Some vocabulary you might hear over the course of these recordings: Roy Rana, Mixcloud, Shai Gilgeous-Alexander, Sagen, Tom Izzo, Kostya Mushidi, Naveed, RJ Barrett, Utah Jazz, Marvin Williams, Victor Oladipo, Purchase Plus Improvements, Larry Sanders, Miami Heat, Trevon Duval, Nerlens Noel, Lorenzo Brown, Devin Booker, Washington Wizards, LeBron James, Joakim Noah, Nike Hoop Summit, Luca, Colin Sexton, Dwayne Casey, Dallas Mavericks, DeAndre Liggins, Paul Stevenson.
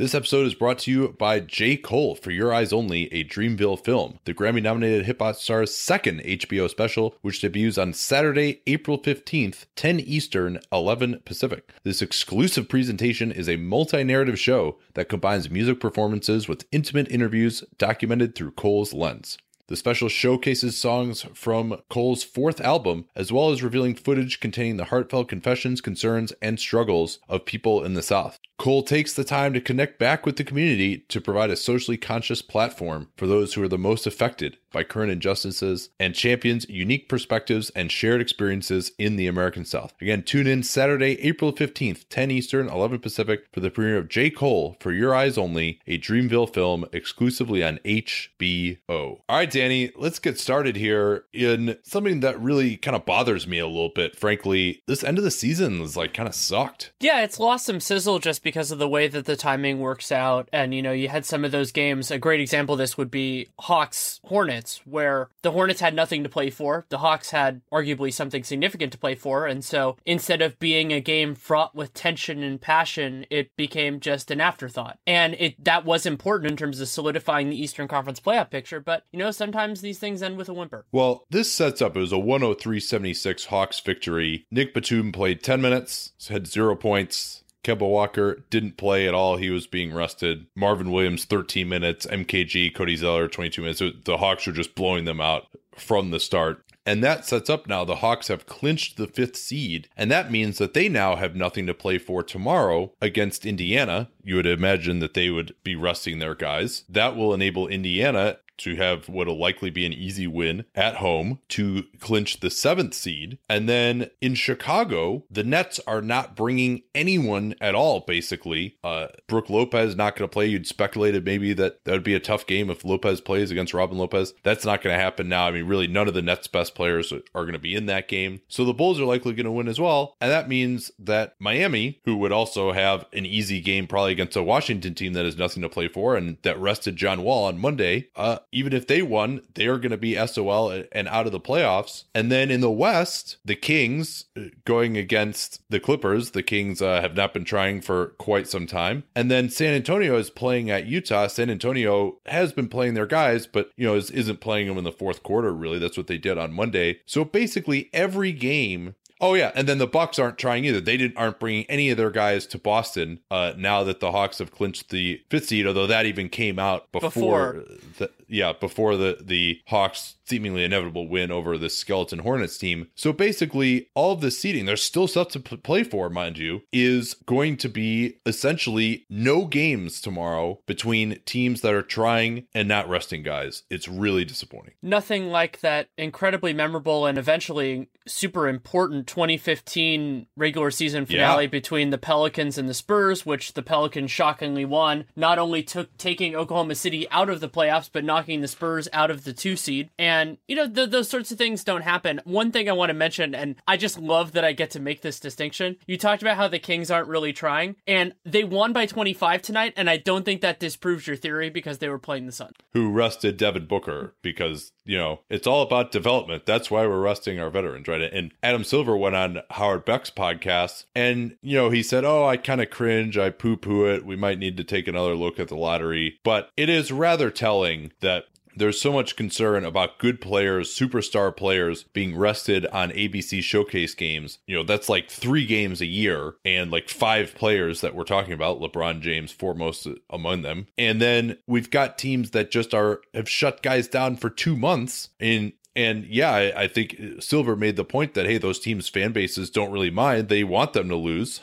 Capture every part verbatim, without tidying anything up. This episode is brought to you by J. Cole, For Your Eyes Only, a Dreamville film, the Grammy-nominated hip-hop star's second H B O special, which debuts on Saturday, April fifteenth, ten Eastern, eleven Pacific. This exclusive presentation is a multi-narrative show that combines music performances with intimate interviews documented through Cole's lens. The special showcases songs from Cole's fourth album, as well as revealing footage containing the heartfelt confessions, concerns, and struggles of people in the South. Cole takes the time to connect back with the community to provide a socially conscious platform for those who are the most affected by current injustices and champions unique perspectives and shared experiences in the American South. Again, tune in Saturday, April fifteenth, ten Eastern, eleven Pacific for the premiere of J. Cole, For Your Eyes Only, a Dreamville film exclusively on H B O. All right, Danny, let's get started here in something that really kind of bothers me a little bit. Frankly, this end of the season was like kind of sucked. Yeah, it's lost some sizzle just because of the way that the timing works out. And, you know, you had some of those games. A great example of this would be Hawks Hornets, where the Hornets had nothing to play for. The Hawks had arguably something significant to play for. And so instead of being a game fraught with tension and passion, it became just an afterthought. And it that was important in terms of solidifying the Eastern Conference playoff picture. But, you know, sometimes these things end with a whimper. Well, this sets up. It was a one oh three seventy-six Hawks victory. Nick Batum played ten minutes, had zero points. Kemba Walker didn't play at all. He was being rested. Marvin Williams, thirteen minutes. M K G, Cody Zeller, twenty-two minutes. So the Hawks are just blowing them out from the start. And that sets up now the Hawks have clinched the fifth seed. And that means that they now have nothing to play for tomorrow against Indiana. You would imagine that they would be resting their guys. That will enable Indiana to have what will likely be an easy win at home to clinch the seventh seed. And then in Chicago, the Nets are not bringing anyone at all, basically. Uh, Brook Lopez not going to play. You'd speculated maybe that that would be a tough game if Lopez plays against Robin Lopez. That's not going to happen now. I mean, really, none of the Nets' best players are going to be in that game. So the Bulls are likely going to win as well. And that means that Miami, who would also have an easy game probably against a Washington team that has nothing to play for and that rested John Wall on Monday, uh, even if they won, they are going to be S O L and out of the playoffs. And then in the West, the Kings going against the Clippers. The Kings uh, have not been trying for quite some time. And then San Antonio is playing at Utah. San Antonio has been playing their guys, but you know is, isn't playing them in the fourth quarter, really. That's what they did on Monday. So basically every game... Oh, yeah. And then the Bucks aren't trying either. They didn't aren't bringing any of their guys to Boston uh, now that the Hawks have clinched the fifth seed, although that even came out before, before. The, yeah, before the, the Hawks' seemingly inevitable win over the Skeleton Hornets team. So basically, all of the seeding, there's still stuff to p- play for, mind you, is going to be essentially no games tomorrow between teams that are trying and not resting guys. It's really disappointing. Nothing like that incredibly memorable and eventually super important twenty fifteen regular season finale yeah. between the Pelicans and the Spurs, which the Pelicans shockingly won, not only took taking Oklahoma City out of the playoffs, but knocking the Spurs out of the two seed. And, you know, th- those sorts of things don't happen. One thing I want to mention, and I just love that I get to make this distinction. You talked about how the Kings aren't really trying, and they won by twenty-five tonight, and I don't think that disproves your theory because they were playing the Sun. Who rested Devin Booker because, you know, it's all about development. That's why we're resting our veterans, right? And Adam Silver went on Howard Beck's podcast and, you know, he said, oh, I kind of cringe. I poo-poo it. We might need to take another look at the lottery. But it is rather telling that there's so much concern about good players, superstar players being rested on A B C showcase games. You know, that's like three games a year and like five players that we're talking about, LeBron James foremost among them. And then we've got teams that just are have shut guys down for two months in. And yeah, I, I think Silver made the point that, hey, those teams' fan bases don't really mind. They want them to lose.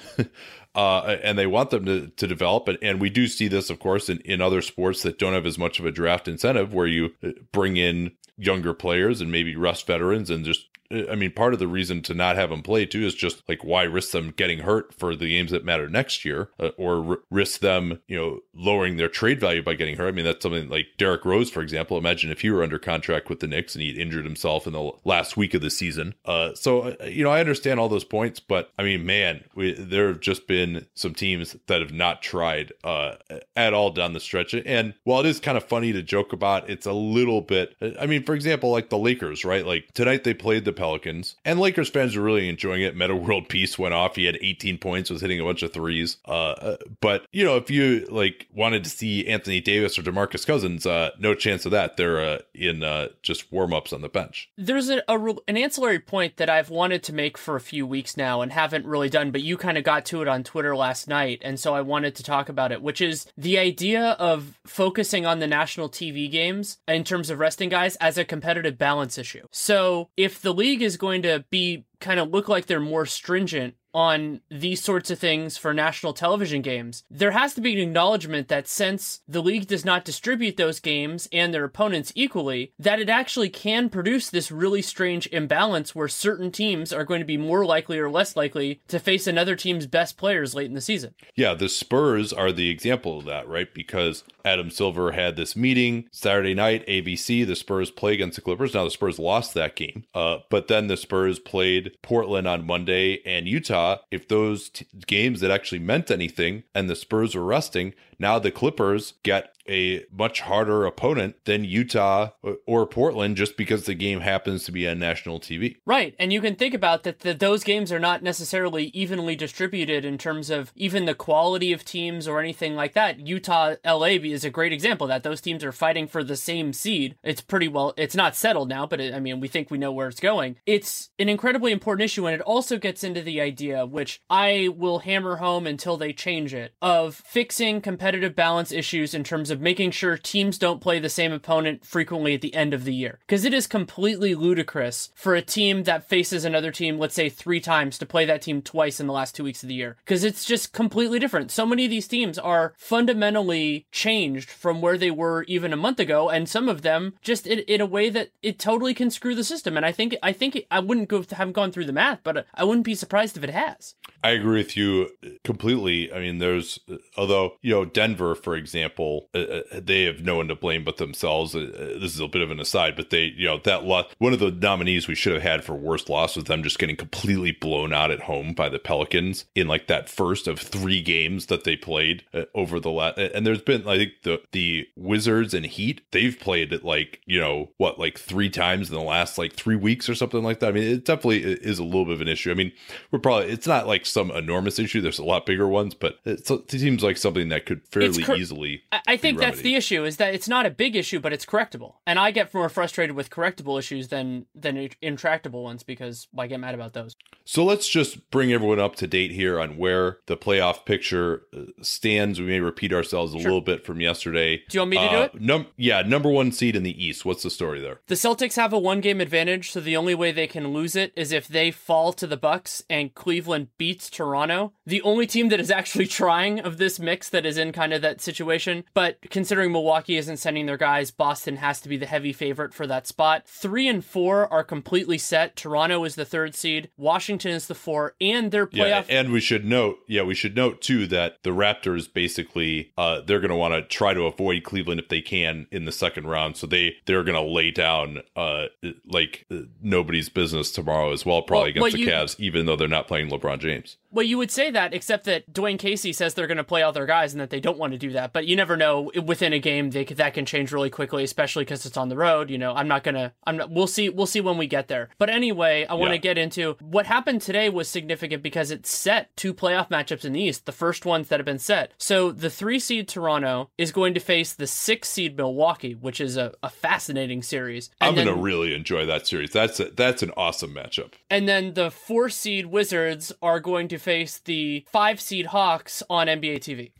Uh, and they want them to, to develop. And, and we do see this, of course, in, in other sports that don't have as much of a draft incentive where you bring in younger players and maybe rest veterans and just, I mean, part of the reason to not have them play, too, is just like why risk them getting hurt for the games that matter next year uh, or r- risk them, you know, lowering their trade value by getting hurt. I mean, that's something like Derrick Rose, for example. Imagine if he were under contract with the Knicks and he'd injured himself in the last week of the season. Uh, so, uh, you know, I understand all those points, but I mean, man, we, there have just been some teams that have not tried uh, at all down the stretch. And while it is kind of funny to joke about, it's a little bit, I mean, for example, like the Lakers, right? Like tonight they played the Pelicans. And Lakers fans are really enjoying it. Meta World Peace went off. He had eighteen points, was hitting a bunch of threes. Uh, but, you know, if you like wanted to see Anthony Davis or DeMarcus Cousins, uh, no chance of that. They're uh, in uh, just warm-ups on the bench. There's a, a, an ancillary point that I've wanted to make for a few weeks now and haven't really done, but you kind of got to it on Twitter last night, and so I wanted to talk about it, which is the idea of focusing on the national T V games in terms of resting guys as a competitive balance issue. So if the league is going to be kind of look like they're more stringent on these sorts of things for national television games, there has to be an acknowledgement that since the league does not distribute those games and their opponents equally, that it actually can produce this really strange imbalance where certain teams are going to be more likely or less likely to face another team's best players late in the season. Yeah, the Spurs are the example of that, right? Because Adam Silver had this meeting Saturday night, A B C, the Spurs play against the Clippers. Now the Spurs lost that game, uh, but then the Spurs played Portland on Monday and Utah. If those t- games that actually meant anything and the Spurs were resting, now the Clippers get a much harder opponent than Utah or Portland just because the game happens to be on national T V. Right. And you can think about that, that those games are not necessarily evenly distributed in terms of even the quality of teams or anything like that. Utah, L A is a great example of that. Those teams are fighting for the same seed. It's pretty well, it's not settled now, but it, I mean, we think we know where it's going. It's an incredibly important issue. And it also gets into the idea, which I will hammer home until they change it, of fixing competitive balance issues in terms of making sure teams don't play the same opponent frequently at the end of the year. Because it is completely ludicrous for a team that faces another team, let's say three times, to play that team twice in the last two weeks of the year. Because it's just completely different. So many of these teams are fundamentally changed from where they were even a month ago, and some of them just in, in a way that it totally can screw the system. And I think I think it, I wouldn't go haven't gone through the math, but I wouldn't be surprised if it has. I agree with you completely. I mean, there's although you know Denver, for example. Uh, they have no one to blame but themselves. Uh, this is a bit of an aside, but they, you know, that loss, one of the nominees we should have had for worst loss was them just getting completely blown out at home by the Pelicans in like that first of three games that they played uh, over the last. And there's been, I think, the the Wizards and Heat, they've played it like, you know, what, like three times in the last like three weeks or something like that. I mean, it definitely is a little bit of an issue. I mean, we're probably, it's not like some enormous issue. There's a lot bigger ones, but it seems like something that could fairly cur- easily. I, I think. Remedy. That's the issue, is that it's not a big issue, but it's correctable. And I get more frustrated with correctable issues than than intractable ones, because I get mad about those. So let's just bring everyone up to date here on where the playoff picture stands. We may repeat ourselves a sure. little bit from yesterday. Do you want me to uh, do it? Num- yeah, number one seed in the East. What's the story there? The Celtics have a one-game advantage, so the only way they can lose it is if they fall to the Bucks and Cleveland beats Toronto. The only team that is actually trying of this mix that is in kind of that situation, but considering Milwaukee isn't sending their guys, Boston has to be the heavy favorite for that spot. Three and four are completely set. Toronto is the third seed. Washington is the four, and their playoff. Yeah, and we should note, yeah, we should note too that the Raptors basically, uh, they're going to want to try to avoid Cleveland if they can in the second round. So they they're going to lay down uh, like uh, nobody's business tomorrow as well, probably well, against well, the you... Cavs, even though they're not playing LeBron James. Well, you would say that, except that Dwayne Casey says they're going to play all their guys and that they don't want to do that. But you never know. Within a game, they could, that can change really quickly, especially because it's on the road. You know, I'm not going to, I'm not, we'll see, we'll see when we get there. But anyway, I want to yeah. get into what happened today was significant because it set two playoff matchups in the East, the first ones that have been set. So the three seed Toronto is going to face the six seed Milwaukee, which is a, a fascinating series. And I'm going to really enjoy that series. That's a, that's an awesome matchup. And then the four seed Wizards are going to face the five seed Hawks on N B A T V.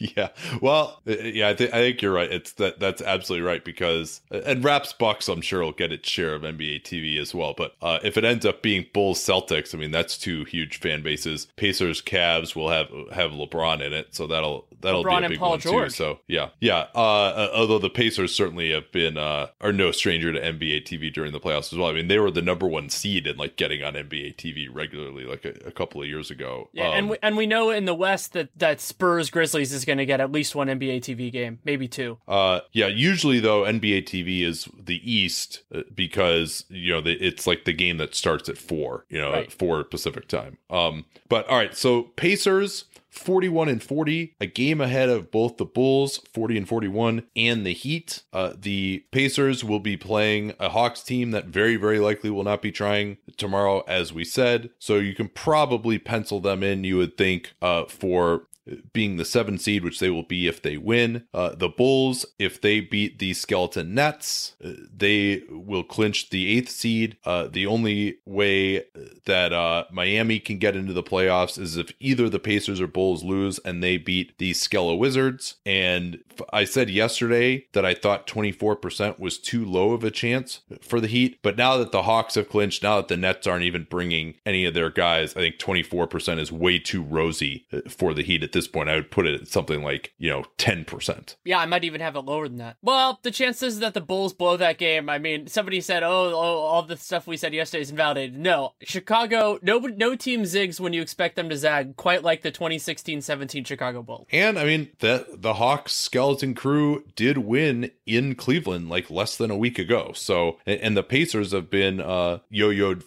yeah well yeah I, th- I think you're right. It's that that's absolutely right, because and Raps Bucks I'm sure will get its share of N B A T V as well, but uh, if it ends up being Bulls Celtics, I mean that's two huge fan bases. Pacers Cavs will have have LeBron in it, so that'll that'll LeBron be a big one George. too. So yeah yeah uh, although the Pacers certainly have been uh, are no stranger to N B A T V during the playoffs as well. I mean they were the number one seed in like getting on N B A T V regularly like a, a couple of years ago. yeah. um, And we, and we know in the West that, that Spurs Grizzlies is going to get at least one N B A T V game, maybe two. Uh, yeah, usually though N B A T V is the East because you know the, it's like the game that starts at four, you know, right. at four Pacific time. Um, but all right, so Pacers. forty-one and forty, a game ahead of both the Bulls, forty and forty-one, and the Heat. Uh, the Pacers will be playing a Hawks team that very, very likely will not be trying tomorrow, as we said. So you can probably pencil them in, you would think, uh, for being the seven seed, which they will be if they win. Uh, the Bulls, if they beat the skeleton Nets, uh, they will clinch the eighth seed. Uh, the only way that uh, Miami can get into the playoffs is if either the Pacers or Bulls lose and they beat the Skella Wizards. And I said yesterday that I thought twenty-four percent was too low of a chance for the Heat. But now that the Hawks have clinched, now that the Nets aren't even bringing any of their guys, I think twenty-four percent is way too rosy for the Heat at this point. I would put it at something like, you know, ten percent. Yeah, I might even have it lower than that. Well, the chances that the Bulls blow that game, I mean, somebody said, oh, oh all the stuff we said yesterday is invalidated. No, Chicago, no, no team zigs when you expect them to zag, quite like the twenty sixteen seventeen Chicago Bulls. And, I mean, the, the Hawks skeleton crew did win in Cleveland like less than a week ago. So, and, and the Pacers have been uh, yo-yoed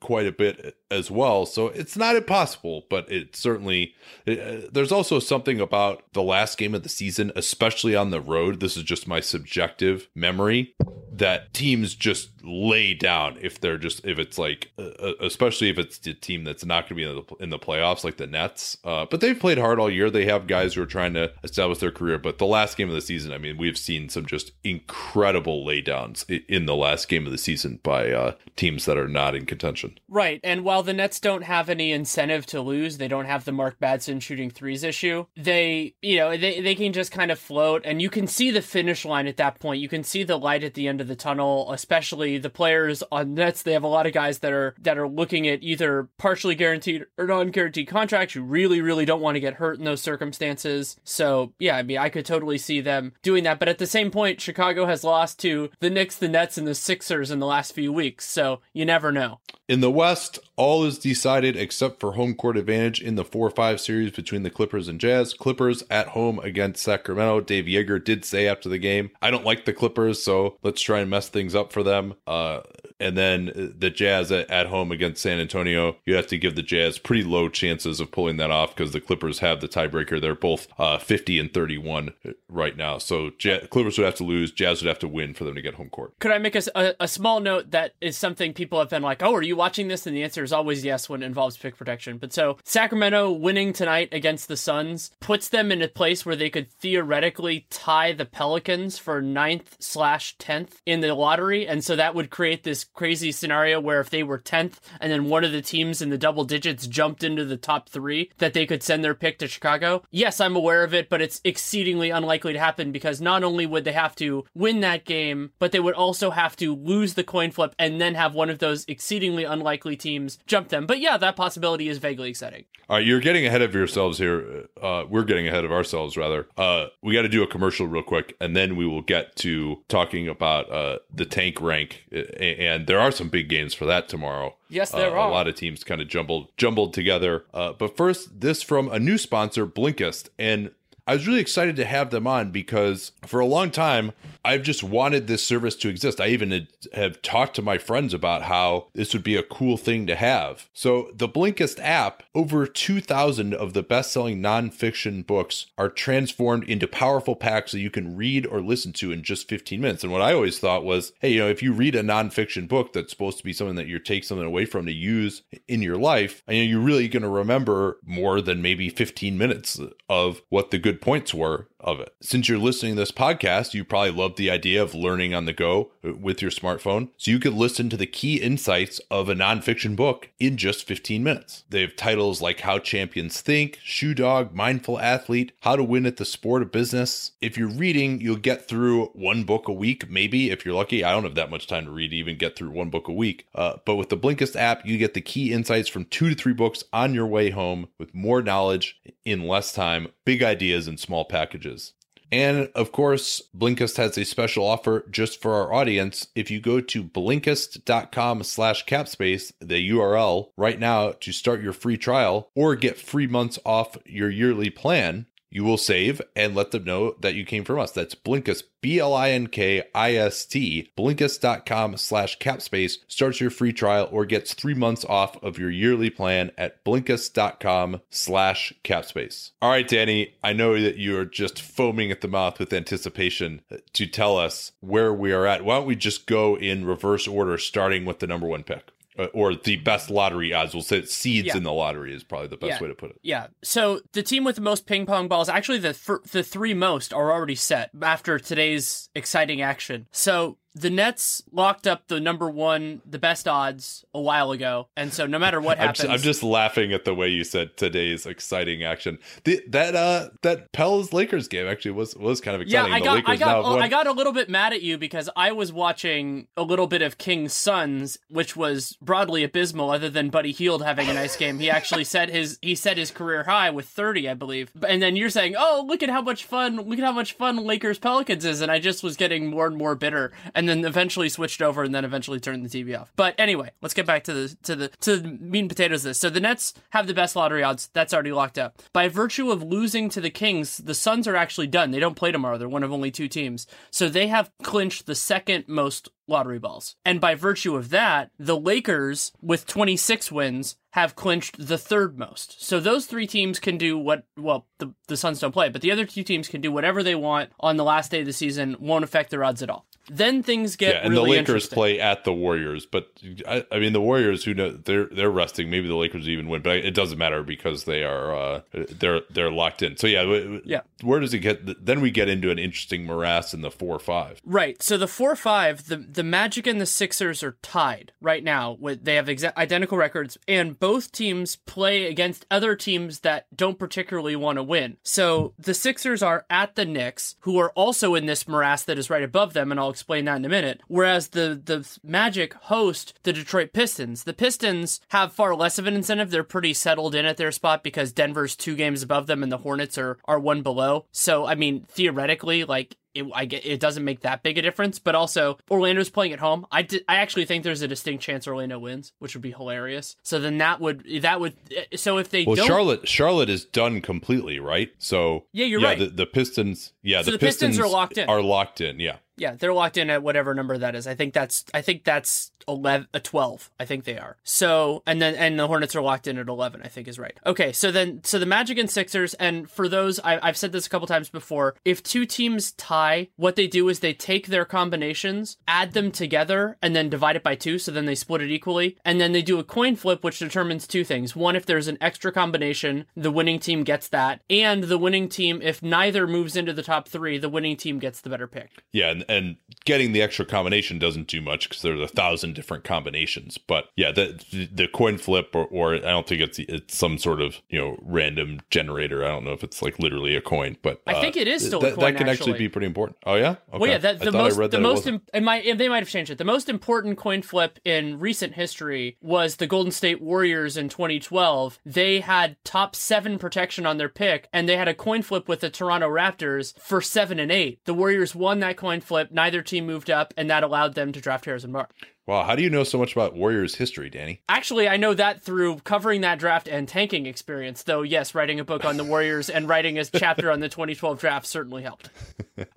quite a bit as well. So it's not impossible, but it certainly, it, uh, there's also something about the last game of the season, especially on the road. This is just my subjective memory, that teams just lay down if they're just, if it's like, uh, especially if it's a team that's not going to be in the, in the playoffs, like the Nets. Uh, but they've played hard all year. They have guys who are trying to establish their career, but the last game of the season, I mean, we've seen some just incredible laydowns in the last game of the season by uh, teams that are not in contention. Right. And while the Nets don't have any incentive to lose, they don't have the Mark Badson shooting threes issue. They, you know, they, they can just kind of float, and you can see the finish line at that point. You can see the light at the end of the tunnel, especially the players on Nets. They have a lot of guys that are that are looking at either partially guaranteed or non-guaranteed contracts who really, really don't want to get hurt in those circumstances. So yeah, I mean, I could totally see them doing that. But at the same point, Chicago has lost to the Knicks, the Nets, and the Sixers in the last few weeks. So you never know. In the West, all is decided except for home court advantage in the four five series between the Clippers and Jazz. Clippers at home against Sacramento. Dave Yeager did say after the game, I don't like the Clippers, so let's try and mess things up for them. Uh, and then the Jazz at, at home against San Antonio. You have to give the Jazz pretty low chances of pulling that off because the Clippers have the tiebreaker. They're both uh, fifty and thirty-one right now. So Jazz, Clippers would have to lose. Jazz would have to win for them to get home court. Could I make a, a, a small note that is something people have been like, oh, are you watching this? And the answer is always yes when it involves pick protection. But so Sacramento winning tonight against the Suns puts them in a place where they could theoretically tie the Pelicans for ninth slash tenth in the lottery. And so that would create this crazy scenario where if they were tenth and then one of the teams in the double digits jumped into the top three, that they could send their pick to Chicago. Yes, I'm aware of it, but it's exceedingly unlikely to happen because not only would they have to win that game, but they would also have to lose the coin flip and then have one of those exceedingly unlikely teams jump them. But yeah, that possibility is vaguely exciting. All right, you're getting ahead of yourselves here. Uh, we're getting ahead of ourselves, rather. Uh, we got to do a commercial real quick, and then we will get to talking about uh, the tank rank. And there are some big games for that tomorrow. Yes, there uh, are. A lot of teams kind of jumbled, jumbled together. Uh, but first, this from a new sponsor, Blinkist. And I was really excited to have them on because for a long time, I've just wanted this service to exist. I even had, have talked to my friends about how this would be a cool thing to have. So the Blinkist app, over two thousand of the best-selling nonfiction books are transformed into powerful packs that you can read or listen to in just fifteen minutes. And what I always thought was, hey, you know, if you read a nonfiction book that's supposed to be something that you take something away from to use in your life, and you're really going to remember more than maybe fifteen minutes of what the good points were of it. Since you're listening to this podcast, you probably love the idea of learning on the go with your smartphone. So you could listen to the key insights of a nonfiction book in just fifteen minutes. They have titles like How Champions Think, Shoe Dog, Mindful Athlete, How to Win at the Sport of Business. If you're reading, you'll get through one book a week, maybe if you're lucky. I don't have that much time to read to even get through one book a week. Uh, but with the Blinkist app, you get the key insights from two to three books on your way home with more knowledge in less time, big ideas in small packages. And of course, Blinkist has a special offer just for our audience. If you go to Blinkist.com slash capspace, the U R L right now to start your free trial or get free months off your yearly plan, you will save and let them know that you came from us. That's Blinkist, B L I N K I S T, Blinkist.com slash capspace. Starts your free trial or gets three months off of your yearly plan at Blinkist.com slash capspace. All right, Danny, I know that you're just foaming at the mouth with anticipation to tell us where we are at. Why don't we just go in reverse order, starting with the number one pick? Or the best lottery odds. We'll say seeds yeah. in the lottery is probably the best yeah. way to put it. Yeah. So the team with the most ping pong balls, actually the th- the three most are already set after today's exciting action. So the Nets locked up the number one, the best odds a while ago. And so no matter what happens. I'm, just, I'm just laughing at the way you said today's exciting action. The, that uh, that Pels Lakers game actually was, was kind of exciting. Yeah, I got, the Lakers I, got, now I got a little bit mad at you because I was watching a little bit of King's Sons, which was broadly abysmal other than Buddy Hield having a nice game. He actually set his he set his career high with thirty, I believe. And then you're saying, oh, look at how much fun, look at how much fun Lakers Pelicans is. And I just was getting more and more bitter. And And then eventually switched over and then eventually turned the T V off. But anyway, let's get back to the to the to the meat and potatoes of this. So the Nets have the best lottery odds. That's already locked up. By virtue of losing to the Kings, the Suns are actually done. They don't play tomorrow. They're one of only two teams. So they have clinched the second most lottery balls. And by virtue of that, the Lakers, with twenty-six wins, have clinched the third most. So those three teams can do what, well, the, the Suns don't play, but the other two teams can do whatever they want on the last day of the season, won't affect their odds at all. Then things get yeah, and really the Lakers play at the Warriors, but I, I mean the Warriors, who know they're they're resting. Maybe the Lakers even win, but it doesn't matter because they are uh, they're they're locked in. So yeah, yeah. Where does it get? Then we get into an interesting morass in the four five. Right. So the four five, the the Magic and the Sixers are tied right now. With they have exa- identical records, and both teams play against other teams that don't particularly want to win. So the Sixers are at the Knicks, who are also in this morass that is right above them, and all. Explain that in a minute. Whereas the the Magic host the Detroit Pistons. The Pistons have far less of an incentive. They're pretty settled in at their spot because Denver's two games above them and the Hornets are are one below. So I mean, theoretically, like. It, I get, it doesn't make that big a difference, but also Orlando's playing at home. I, di- I actually think there's a distinct chance Orlando wins, which would be hilarious. So then that would that would so if they well don't... Charlotte Charlotte is done completely, right? So yeah, you're yeah, right. The, the Pistons, yeah, so the, the Pistons, Pistons are locked in. Are locked in, yeah, yeah, they're locked in at whatever number that is. I think that's I think that's eleven, a twelve. I think they are. So and then and the Hornets are locked in at eleven. I think is right. Okay, so then so the Magic and Sixers, and for those I, I've said this a couple times before. If two teams tie. What they do is they take their combinations, add them together, and then divide it by two, so then they split it equally, and then they do a coin flip, which determines two things. One, if there's an extra combination, the winning team gets that, and the winning team, if neither moves into the top three, the winning team gets the better pick. Yeah, and, and getting the extra combination doesn't do much, because there's a thousand different combinations, but yeah, the the coin flip, or, or I don't think it's it's some sort of, you know, random generator. I don't know if it's like literally a coin, but uh, I think it is still th- a coin, that can actually, actually be pretty important. Oh yeah. Okay. Well, yeah. That, the most, that the most, Im- it might, they might have changed it. The most important coin flip in recent history was the Golden State Warriors in twenty twelve. They had top seven protection on their pick, and they had a coin flip with the Toronto Raptors for seven and eight. The Warriors won that coin flip. Neither team moved up, and that allowed them to draft Harrison Barnes. Wow, how do you know so much about Warriors history, Danny? Actually, I know that through covering that draft and tanking experience, though, yes, writing a book on the Warriors and writing a chapter on the twenty twelve draft certainly helped.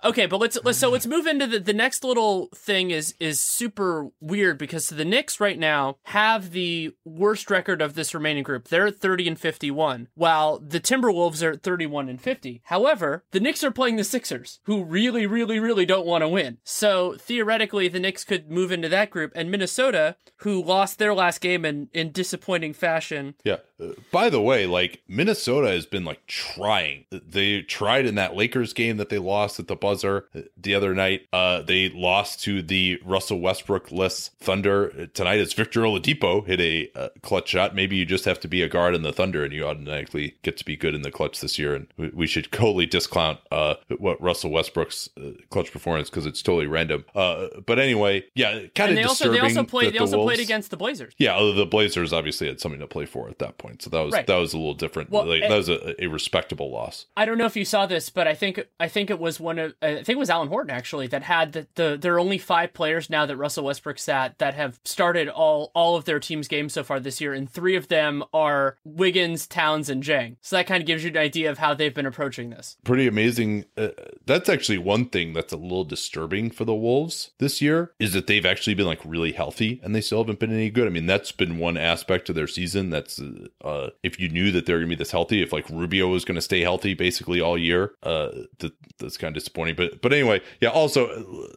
Okay, but let's, let's so let's move into the, the next little thing is is super weird because the Knicks right now have the worst record of this remaining group. They're at thirty and fifty-one, while the Timberwolves are at thirty-one and fifty. However, the Knicks are playing the Sixers, who really, really, really don't want to win. So theoretically, the Knicks could move into that group. And Minnesota, who lost their last game in, in disappointing fashion. Yeah. Uh, by the way, like Minnesota has been like trying. They tried in that Lakers game that they lost at the buzzer the other night. Uh, they lost to the Russell Westbrook-less Thunder. Tonight it's Victor Oladipo hit a uh, clutch shot. Maybe you just have to be a guard in the Thunder and you automatically get to be good in the clutch this year. And we, we should totally discount uh, what Russell Westbrook's uh, clutch performance because it's totally random. Uh, but anyway, yeah, kind of. also they also played they also Wolves... played against the Blazers. Yeah, the Blazers obviously had something to play for at that point, so that was right. that was a little different. Well, like, it, that was a, a respectable loss. I don't know if you saw this, but I think I think it was one of I think it was Allen Horton actually that had the, the there are only five players now that Russell Westbrook's at that have started all all of their team's games so far this year, and three of them are Wiggins, Towns, and Jang. So that kind of gives you an idea of how they've been approaching this. Pretty amazing. Uh, that's actually one thing that's a little disturbing for the Wolves this year is that they've actually been like really healthy and they still haven't been any good. I mean, that's been one aspect of their season. That's uh, if you knew that they're going to be this healthy, if like Rubio was going to stay healthy basically all year, uh, th- that's kind of disappointing. But but anyway, yeah. Also,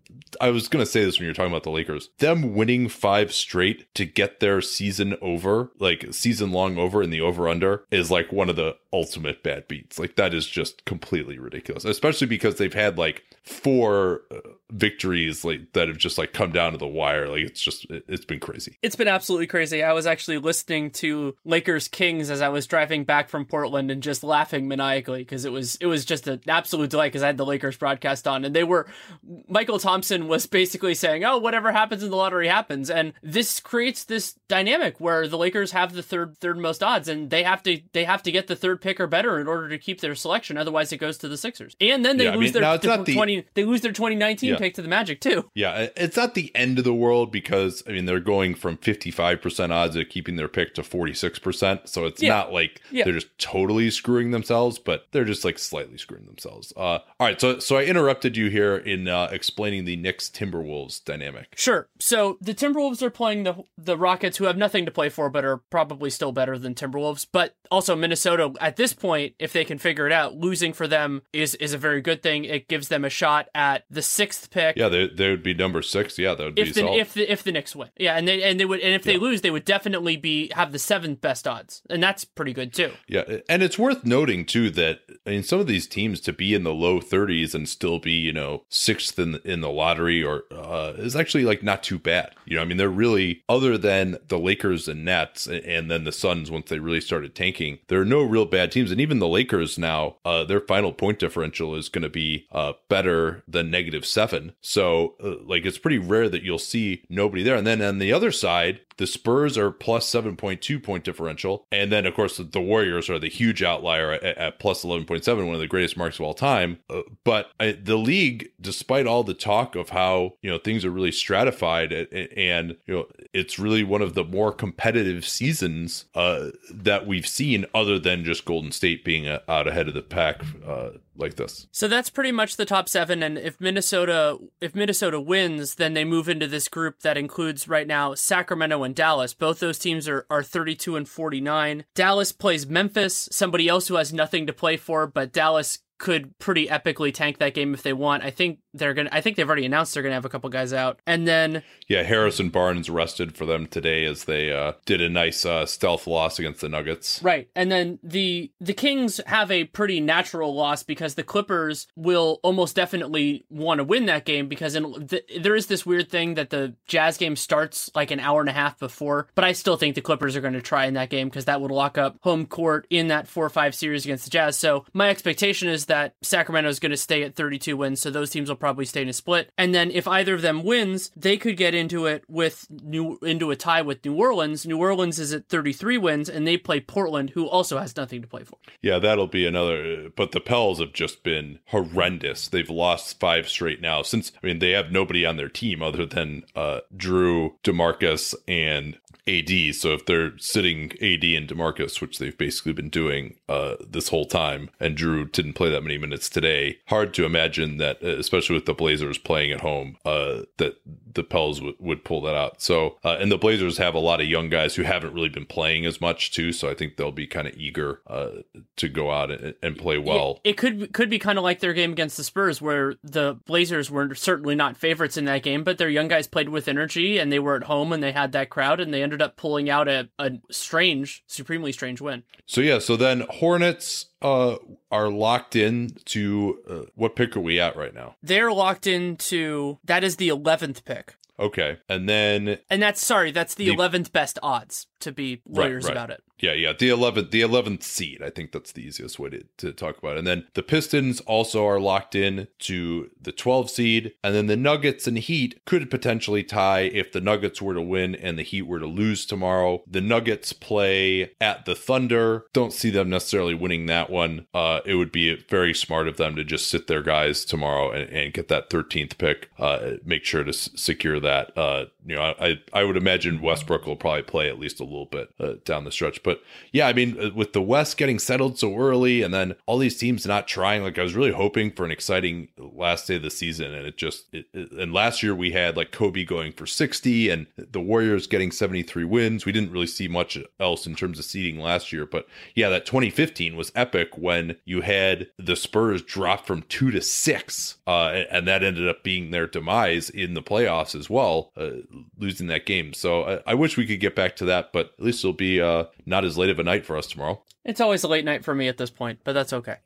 I was going to say this when you're talking about the Lakers, them winning five straight to get their season over, like season long over in the over under, is like one of the ultimate bad beats. Like that is just completely ridiculous, especially because they've had like four uh, victories like that have just like come down to the wire. Like it's just it, it's been crazy. It's been absolutely crazy. I was actually listening to Lakers Kings as I was driving back from Portland and just laughing maniacally because it was it was just an absolute delight because I had the Lakers broadcast on and they were Michael Thompson was basically saying, oh, whatever happens in the lottery happens, and this creates this dynamic where the Lakers have the third third most odds and they have to they have to get the third pick or better in order to keep their selection, otherwise it goes to the Sixers, and then they yeah, lose I mean, their, their the, twenty they lose their twenty nineteen yeah. pick to the Magic too. Yeah, it's not the end of the world because I mean they're going from fifty-five percent odds of keeping their pick to forty-six percent, so it's yeah. not like yeah. they're just totally screwing themselves, but they're just like slightly screwing themselves. Uh, all right, so so I interrupted you here in uh, explaining the Knicks Timberwolves dynamic. Sure. So the Timberwolves are playing the the Rockets, who have nothing to play for but are probably still better than Timberwolves, but also Minnesota at this point, if they can figure it out, losing for them is is a very good thing. It gives them a shot at the sixth pick. Yeah, they they would be number six. Yeah, that would be solid. If the, if the Knicks win, yeah, and they and they would and if they yeah. lose, they would definitely be have the seventh best odds, and that's pretty good too. Yeah, and it's worth noting too that I mean some of these teams to be in the low thirties and still be you know sixth in in the lottery or uh, is actually like not too bad. You know, I mean they're really other than the Lakers and Nets and, and then the Suns once they really started tanking, there are no real bad teams, and even the Lakers now, uh, their final point differential is going to be uh, better than negative seven. So, uh, like, it's pretty rare that you'll see nobody there. And then on the other side, the Spurs are plus seven point two point differential. And then, of course, the Warriors are the huge outlier at, at plus eleven point seven, one of the greatest marks of all time. Uh, but I, the league, despite all the talk of how, you know, things are really stratified and, and you know, it's really one of the more competitive seasons uh, that we've seen other than just Golden State being a, out ahead of the pack uh, like this. So that's pretty much the top seven. And if Minnesota, if Minnesota wins, then they move into this group that includes right now Sacramento and Dallas. Both those teams are, are thirty-two and forty-nine. Dallas plays Memphis, somebody else who has nothing to play for, but Dallas could pretty epically tank that game if they want. I think they're gonna I think they've already announced they're gonna have a couple guys out. And then yeah, Harrison Barnes rested for them today as they uh did a nice uh stealth loss against the Nuggets. Right. And then the the Kings have a pretty natural loss because the Clippers will almost definitely want to win that game because in, the, there is this weird thing that the Jazz game starts like an hour and a half before, but I still think the Clippers are going to try in that game because that would lock up home court in that four five series against the Jazz. So my expectation is that Sacramento is going to stay at thirty-two wins, so those teams will probably stay in a split. And then if either of them wins, they could get into it with new into a tie with New Orleans. New Orleans is at thirty-three wins, and they play Portland, who also has nothing to play for. Yeah, that'll be another. But the Pels have just been horrendous. They've lost five straight now. Since I mean, they have nobody on their team other than uh, Drew, DeMarcus, and A D. So if they're sitting A D and DeMarcus, which they've basically been doing uh, this whole time, and Drew didn't play that many minutes today, hard to imagine that, especially with the Blazers playing at home, uh, that the Pels w- would pull that out. So, uh, and the Blazers have a lot of young guys who haven't really been playing as much too. So I think they'll be kind of eager uh, to go out and, and play well. It, it could could be kind of like their game against the Spurs, where the Blazers were certainly not favorites in that game, but their young guys played with energy and they were at home and they had that crowd and they ended up pulling out a, a strange, supremely strange win. So yeah, so then Hornets uh are locked in to uh, what pick are we at right now? They're locked into that is the eleventh pick. Okay. And then and that's sorry, that's the, the eleventh best odds. to be lawyers right, right. about it. Yeah, yeah. The eleventh, the eleventh seed. I think that's the easiest way to, to talk about it. And then the Pistons also are locked in to the twelfth seed. And then the Nuggets and Heat could potentially tie if the Nuggets were to win and the Heat were to lose tomorrow. The Nuggets play at the Thunder. Don't see them necessarily winning that one. Uh, it would be very smart of them to just sit their guys tomorrow and, and get that thirteenth pick. Uh, make sure to s- secure that. Uh, you know, I I would imagine Westbrook will probably play at least a little bit uh, down the stretch. But yeah, I mean, with the West getting settled so early and then all these teams not trying, like I was really hoping for an exciting last day of the season. And it just, it, it, and last year we had like Kobe going for sixty and the Warriors getting seventy-three wins. We didn't really see much else in terms of seeding last year. But yeah, that twenty fifteen was epic when you had the Spurs drop from two to six. Uh, and, and that ended up being their demise in the playoffs as well, uh, losing that game. So I, I wish we could get back to that, but at least it'll be uh, not as late of a night for us tomorrow. It's always a late night for me at this point, but that's okay.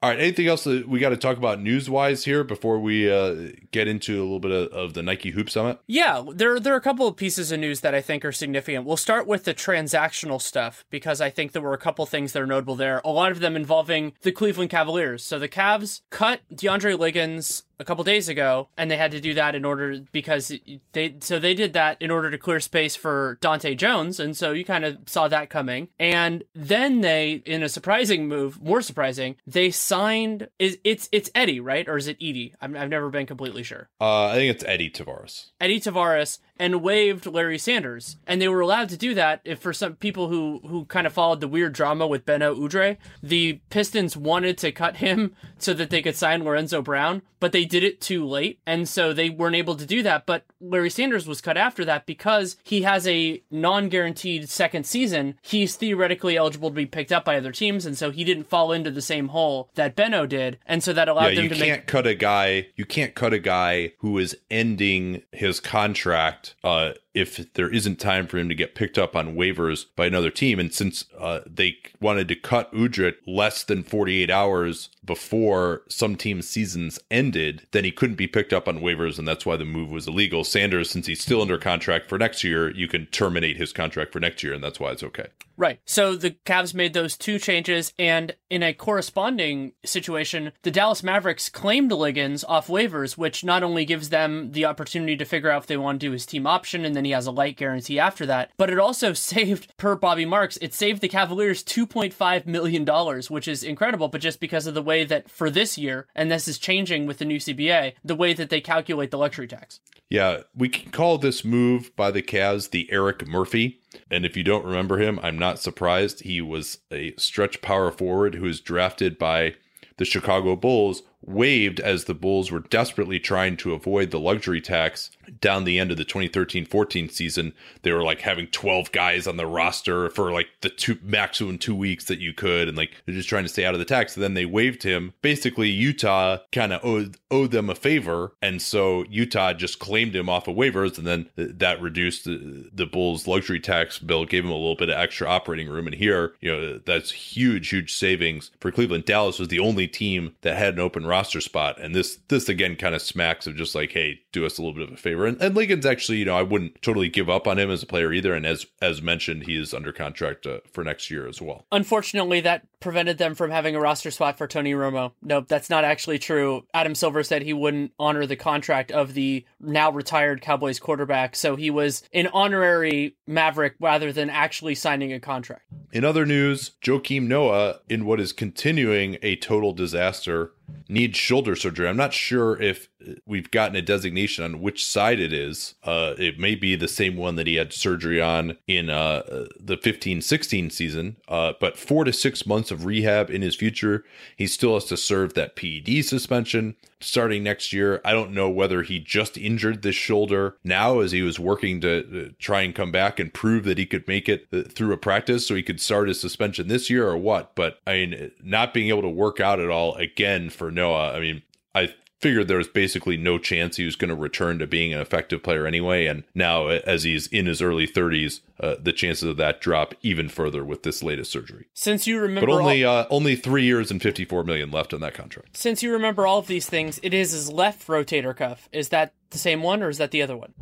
All right, anything else that we got to talk about news-wise here before we uh, get into a little bit of, of the Nike Hoop Summit? Yeah, there, there are a couple of pieces of news that I think are significant. We'll start with the transactional stuff because I think there were a couple things that are notable there, a lot of them involving the Cleveland Cavaliers. So the Cavs cut DeAndre Liggins a couple days ago, and they had to do that in order because they so they did that in order to clear space for Dante Jones, and so you kind of saw that coming. And then they, in a surprising move, more surprising, they signed is it's it's Eddie, right? Or is it Edie? I'm, I've never been completely sure. Uh, I think it's Eddie Tavares. Eddie Tavares. And waived Larry Sanders. And they were allowed to do that if for some people who, who kind of followed the weird drama with Beno Udre. The Pistons wanted to cut him so that they could sign Lorenzo Brown, but they did it too late. And so they weren't able to do that. But Larry Sanders was cut after that because he has a non-guaranteed second season. He's theoretically eligible to be picked up by other teams. And so he didn't fall into the same hole that Beno did. And so that allowed yeah, them to make... You can't cut a guy. You can't cut a guy who is ending his contract Uh, if there isn't time for him to get picked up on waivers by another team. And since uh, they wanted to cut Udrich less than forty-eight hours before some team's seasons ended, then he couldn't be picked up on waivers, and that's why the move was illegal. Sanders, since he's still under contract for next year, you can terminate his contract for next year, and that's why it's okay. Right. So the Cavs made those two changes, and in a corresponding situation, the Dallas Mavericks claimed Liggins off waivers, which not only gives them the opportunity to figure out if they want to do his team option, and then he has a light guarantee after that, but it also saved, per Bobby Marks, it saved the Cavaliers two point five million dollars, which is incredible, but just because of the way that for this year, and this is changing with the new C B A, the way that they calculate the luxury tax. Yeah, we can call this move by the Cavs the Eric Murphy. And if you don't remember him, I'm not surprised. He was a stretch power forward who was drafted by the Chicago Bulls, waived as the Bulls were desperately trying to avoid the luxury tax down the end of the twenty thirteen fourteen season. They were like having twelve guys on the roster for like the two maximum two weeks that you could, and like they're just trying to stay out of the tax. And then they waived him. Basically, Utah kind of owed, owed them a favor, and so Utah just claimed him off of waivers, and then th- that reduced the, the Bulls' luxury tax bill, gave him a little bit of extra operating room. And here, you know, that's huge, huge savings for Cleveland. Dallas was the only team that had an open roster spot, and this this again kind of smacks of just like, hey, do us a little bit of a favor. And, and Liggins, actually, you know, I wouldn't totally give up on him as a player either, and as as mentioned, he is under contract uh, for next year as well. Unfortunately, that prevented them from having a roster spot for Tony Romo. No, that's not actually true. Adam Silver said he wouldn't honor the contract of the now retired Cowboys quarterback, so he was an honorary Maverick rather than actually signing a contract. In other news, Joakim Noah, in what is continuing a total disaster, needs shoulder surgery. I'm not sure if we've gotten a designation on which side it is. Uh, it may be the same one that he had surgery on in uh, the fifteen sixteen season, uh, but four to six months of rehab in his future. He still has to serve that P E D suspension starting next year. I don't know whether he just injured this shoulder now as he was working to try and come back and prove that he could make it through a practice so he could start his suspension this year or what. But I mean, not being able to work out at all again for Noah, I mean, I figured there was basically no chance he was going to return to being an effective player anyway. And now, as he's in his early thirties, uh, the chances of that drop even further with this latest surgery. Since you remember, but only all- uh, only three years and fifty-four million dollars left on that contract. Since you remember all of these things, it is his left rotator cuff. Is that the same one, or is that the other one?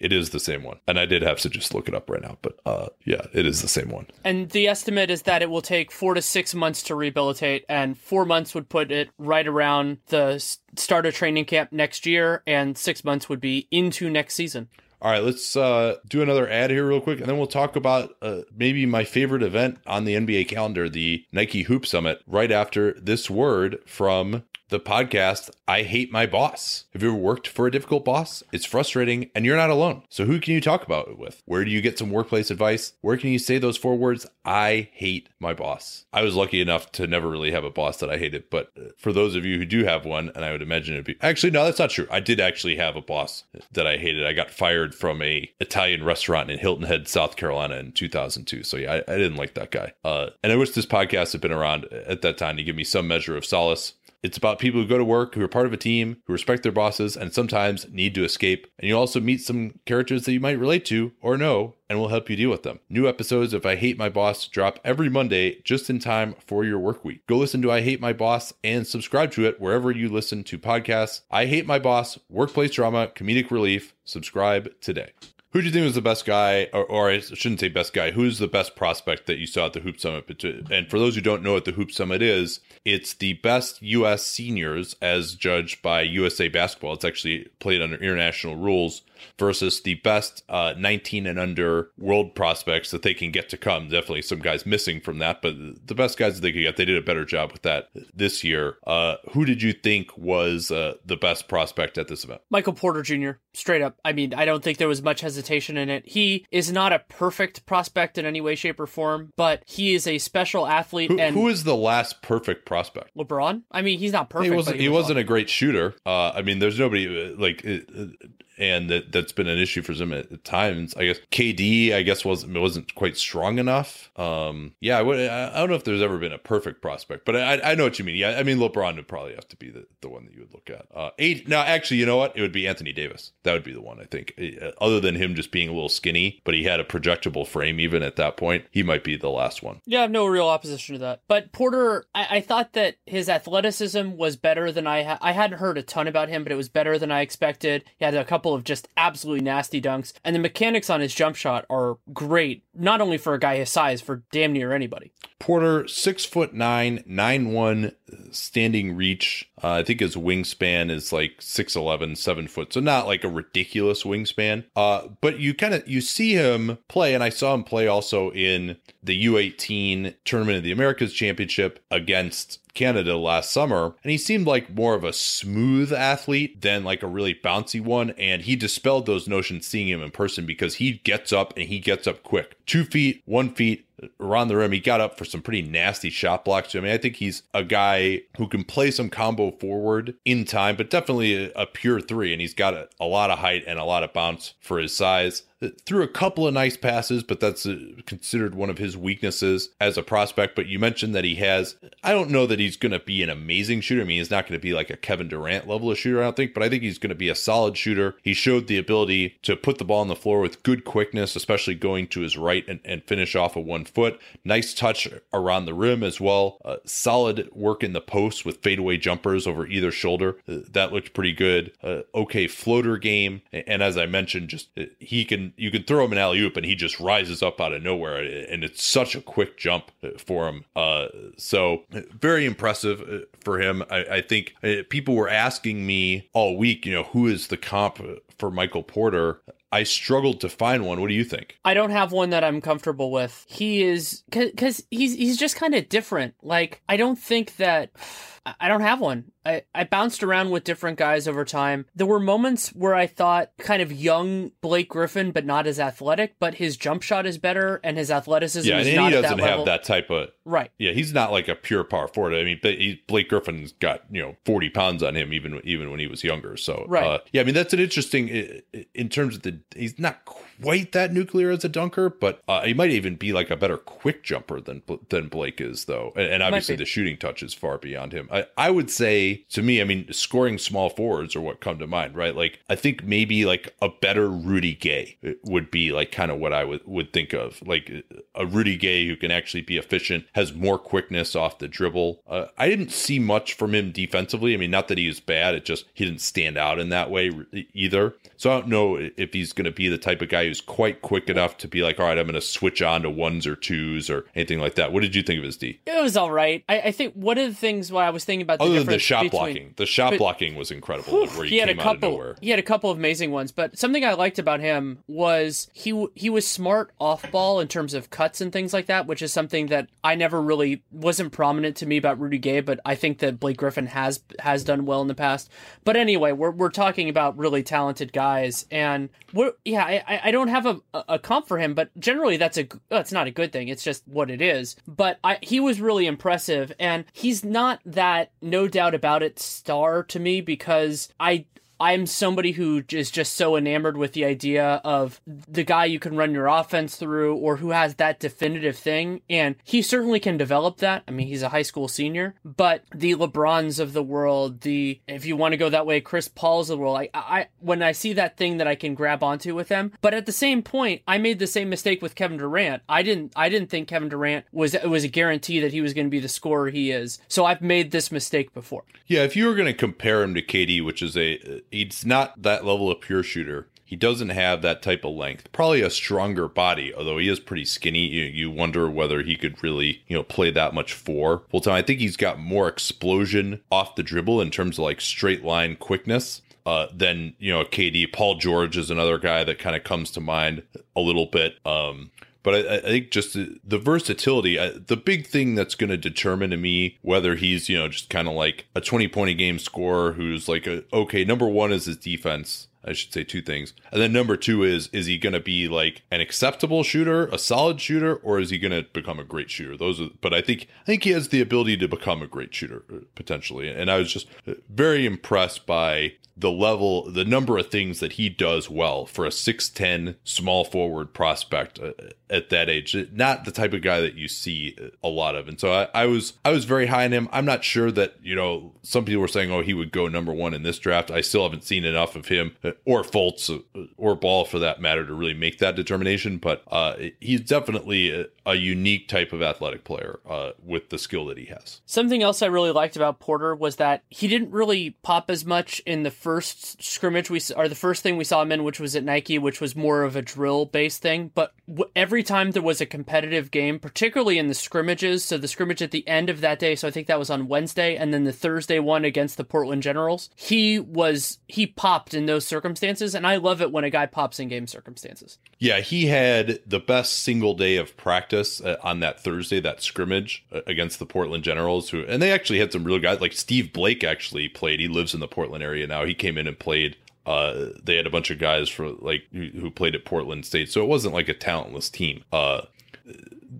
It is the same one. And I did have to just look it up right now. But uh, yeah, it is the same one. And the estimate is that it will take four to six months to rehabilitate. And four months would put it right around the start of training camp next year. And six months would be into next season. All right, let's uh, do another ad here real quick, and then we'll talk about uh, maybe my favorite event on the N B A calendar, the Nike Hoop Summit, right after this word from the podcast, I Hate My Boss. Have you ever worked for a difficult boss? It's frustrating, and you're not alone. So who can you talk about it with? Where do you get some workplace advice? Where can you say those four words, I hate my boss? I was lucky enough to never really have a boss that I hated, but for those of you who do have one, and I would imagine it'd be... Actually, no, that's not true. I did actually have a boss that I hated. I got fired from a Italian restaurant in Hilton Head, South Carolina in two thousand two. So yeah, I, I didn't like that guy. Uh, and I wish this podcast had been around at that time to give me some measure of solace. It's about people who go to work, who are part of a team, who respect their bosses, and sometimes need to escape. And you also meet some characters that you might relate to or know, and will help you deal with them. New episodes of I Hate My Boss drop every Monday just in time for your work week. Go listen to I Hate My Boss and subscribe to it wherever you listen to podcasts. I Hate My Boss, workplace drama, comedic relief. Subscribe today. Who do you think was the best guy, or, or I shouldn't say best guy, who's the best prospect that you saw at the Hoop Summit? And for those who don't know what the Hoop Summit is, it's the best U S seniors as judged by U S A Basketball. It's actually played under international rules versus the best uh, nineteen and under world prospects that they can get to come. Definitely some guys missing from that, but the best guys that they could get, they did a better job with that this year. Uh, who did you think was uh, the best prospect at this event? Michael Porter Junior, straight up. I mean, I don't think there was much hesitation in it. He is not a perfect prospect in any way, shape, or form, but he is a special athlete. Who, and who is the last perfect prospect? LeBron? I mean, he's not perfect. He wasn't, he he was wasn't a great shooter. Uh, I mean, there's nobody like... Uh, and that, that's been an issue for him at times. I guess K D, I guess, wasn't wasn't quite strong enough. Um, yeah, I, would, I don't know if there's ever been a perfect prospect, but I, I know what you mean. Yeah, I mean, LeBron would probably have to be the, the one that you would look at. Uh, eight, no, actually, you know what? It would be Anthony Davis. That would be the one, I think. Other than him just being a little skinny, but he had a projectable frame even at that point, he might be the last one. Yeah, I have no real opposition to that. But Porter, I, I thought that his athleticism was better than I had. I hadn't heard a ton about him, but it was better than I expected. He had a couple of just absolutely nasty dunks, and the mechanics on his jump shot are great, not only for a guy his size, for damn near anybody. Porter, six foot nine, nine one standing reach. Uh, I think his wingspan is like six eleven, seven foot. So not like a ridiculous wingspan. Uh, but you kind of, you see him play, and I saw him play also in the U eighteen Tournament of the Americas Championship against Canada last summer, and he seemed like more of a smooth athlete than like a really bouncy one, and he dispelled those notions seeing him in person because he gets up and he gets up quick. Two feet, one feet, around the rim. He got up for some pretty nasty shot blocks. I mean, I think he's a guy who can play some combo forward in time, but definitely a, a pure three. And he's got a, a lot of height and a lot of bounce for his size. Threw a couple of nice passes, but that's considered one of his weaknesses as a prospect. But you mentioned that he has, I don't know that he's going to be an amazing shooter. I mean, he's not going to be like a Kevin Durant level of shooter, I don't think, but I think he's going to be a solid shooter. He showed the ability to put the ball on the floor with good quickness, especially going to his right and, and finish off a one foot. Nice touch around the rim as well. Uh, solid work in the post with fadeaway jumpers over either shoulder. Uh, that looked pretty good. Uh, okay, floater game. And, and as I mentioned, just uh, he can, you can throw him an alley-oop and he just rises up out of nowhere. And it's such a quick jump for him. Uh, so very impressive for him. I, I think uh, people were asking me all week, you know, who is the comp for Michael Porter? I struggled to find one. What do you think? I don't have one that I'm comfortable with. He is, because he's he's just kind of different. Like, I don't think that, I don't have one. I, I bounced around with different guys over time. There were moments where I thought kind of young Blake Griffin, but not as athletic, but his jump shot is better and his athleticism yeah, is and not at that level. Yeah, he doesn't have that type of... Right. Yeah, he's not like a pure power forward. I mean, he, Blake Griffin's got, you know, forty pounds on him even even when he was younger. So, right. uh, yeah, I mean, that's an interesting... In terms of the... He's not quite quite that nuclear as a dunker, but uh, he might even be like a better quick jumper than than Blake is, though. And, and obviously the shooting touch is far beyond him. I, I would say, to me, I mean, scoring small forwards are what come to mind, right? Like, I think maybe like a better Rudy Gay would be like kind of what I would, would think of. Like a Rudy Gay who can actually be efficient, has more quickness off the dribble. Uh, I didn't see much from him defensively. I mean, not that he was bad. It just, he didn't stand out in that way either. So I don't know if he's going to be the type of guy who's quite quick enough to be like, all right, I'm going to switch on to ones or twos or anything like that. What did you think of his D? It was all right. I, I think one of the things why I was thinking about the other than the shot between, blocking, the shot but, blocking was incredible. Whew, where he, he came had a couple, out of nowhere. He had a couple of amazing ones, but something I liked about him was he he was smart off ball in terms of cuts and things like that, which is something that I never really wasn't prominent to me about Rudy Gay, but I think that Blake Griffin has has done well in the past. But anyway, we're we're talking about really talented guys, and we're, yeah, I I don't have a a comp for him, but generally that's a that's not a good thing. It's just what it is. But I he was really impressive, and he's not that no doubt about it star to me because I. I'm somebody who is just so enamored with the idea of the guy you can run your offense through or who has that definitive thing. And he certainly can develop that. I mean, he's a high school senior, but the LeBrons of the world, the, if you want to go that way, Chris Paul's of the world, I, I, when I see that thing that I can grab onto with them, but at the same point, I made the same mistake with Kevin Durant. I didn't, I didn't think Kevin Durant was, it was a guarantee that he was going to be the scorer he is. So I've made this mistake before. Yeah. If you were going to compare him to K D, which is a, he's not that level of pure shooter. He doesn't have that type of length. Probably a stronger body, although he is pretty skinny. You, you wonder whether he could really, you know, play that much four full time. I think he's got more explosion off the dribble in terms of like straight line quickness. Uh, than, you know, K D. Paul George is another guy that kind of comes to mind a little bit. Um, But I, I think just the, the versatility, I, the big thing that's going to determine to me whether he's, you know, just kind of like a twenty-point a game scorer who's like, a, okay, number one is his defense. I should say two things. And then number two is, is he going to be like an acceptable shooter, a solid shooter, or is he going to become a great shooter? Those are, but I think, I think he has the ability to become a great shooter potentially. And I was just very impressed by the level, the number of things that he does well for a six ten small forward prospect at that age, not the type of guy that you see a lot of. And so I, I was, I was very high on him. I'm not sure that, you know, some people were saying, oh, he would go number one in this draft. I still haven't seen enough of him or Fultz or Ball for that matter to really make that determination. But uh, he's definitely a, a unique type of athletic player uh, with the skill that he has. Something else I really liked about Porter was that he didn't really pop as much in the first scrimmage we or the first thing we saw him in, which was at Nike, which was more of a drill based thing. But w- every time there was a competitive game, particularly in the scrimmages, so the scrimmage at the end of that day, so I think that was on Wednesday, and then the Thursday one against the Portland Generals, he was he popped in those circumstances, and I love it when a guy pops in game circumstances. Yeah, he had the best single day of practice uh, on that Thursday, that scrimmage uh, against the Portland Generals, who and they actually had some real guys like Steve Blake actually played. He lives in the Portland area now. He came in and played. Uh, they had a bunch of guys for like who, who played at Portland State, so it wasn't like a talentless team uh,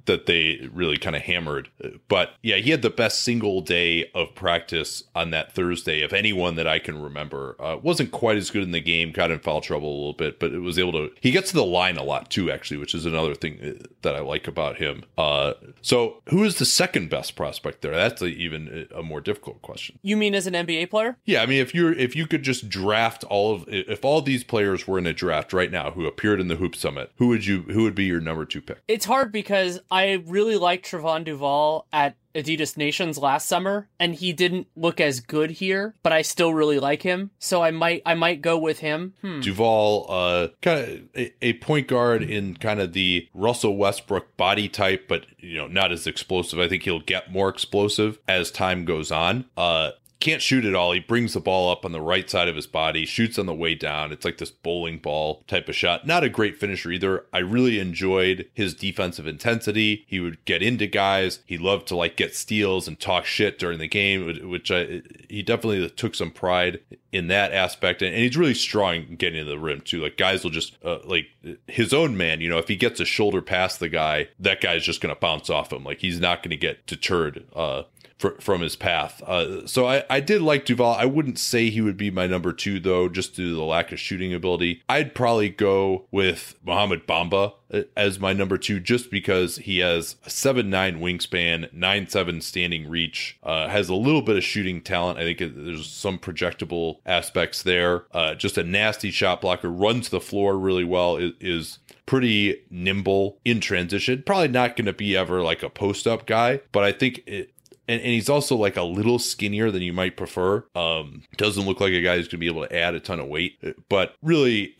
that they really kind of hammered. But yeah, he had the best single day of practice on that Thursday of anyone that I can remember. Uh, wasn't quite as good in the game, got in foul trouble a little bit, but it was able to. He gets to the line a lot too, actually, which is another thing that I like about him. Uh, so who is the second best prospect there? That's a, even a more difficult question. You mean as an N B A player? Yeah, I mean if you're if you could just draft all of if all these players were in a draft right now who appeared in the Hoop Summit, who would you who would be your number two pick? It's hard because I I really liked Trevon Duval at Adidas Nations last summer, and he didn't look as good here, but I still really like him, so I might I might go with him. Hmm. Duval, uh, kind of a, a point guard in kind of the Russell Westbrook body type, but you know not as explosive. I think he'll get more explosive as time goes on. Uh, Can't shoot at all. He brings the ball up on the right side of his body, shoots on the way down. It's like this bowling ball type of shot. Not a great finisher either. I really enjoyed his defensive intensity. He would get into guys. He loved to like get steals and talk shit during the game, which I, he definitely took some pride in that aspect. And, and he's really strong getting to the rim too. Like guys will just uh, like his own man, you know, if he gets a shoulder past the guy, that guy's just going to bounce off him. Like he's not going to get deterred, uh, fr- from his path. Uh, so I, I did like Duval. I wouldn't say he would be my number two, though, just due to the lack of shooting ability. I'd probably go with Mohamed Bamba as my number two, just because he has a seven nine wingspan, nine seven standing reach, uh, has a little bit of shooting talent. I think there's some projectable aspects there. Uh, just a nasty shot blocker, runs the floor really well, is, is pretty nimble in transition. Probably not going to be ever like a post-up guy, but I think it, And, and he's also like a little skinnier than you might prefer. Um, doesn't look like a guy who's going to be able to add a ton of weight, but really,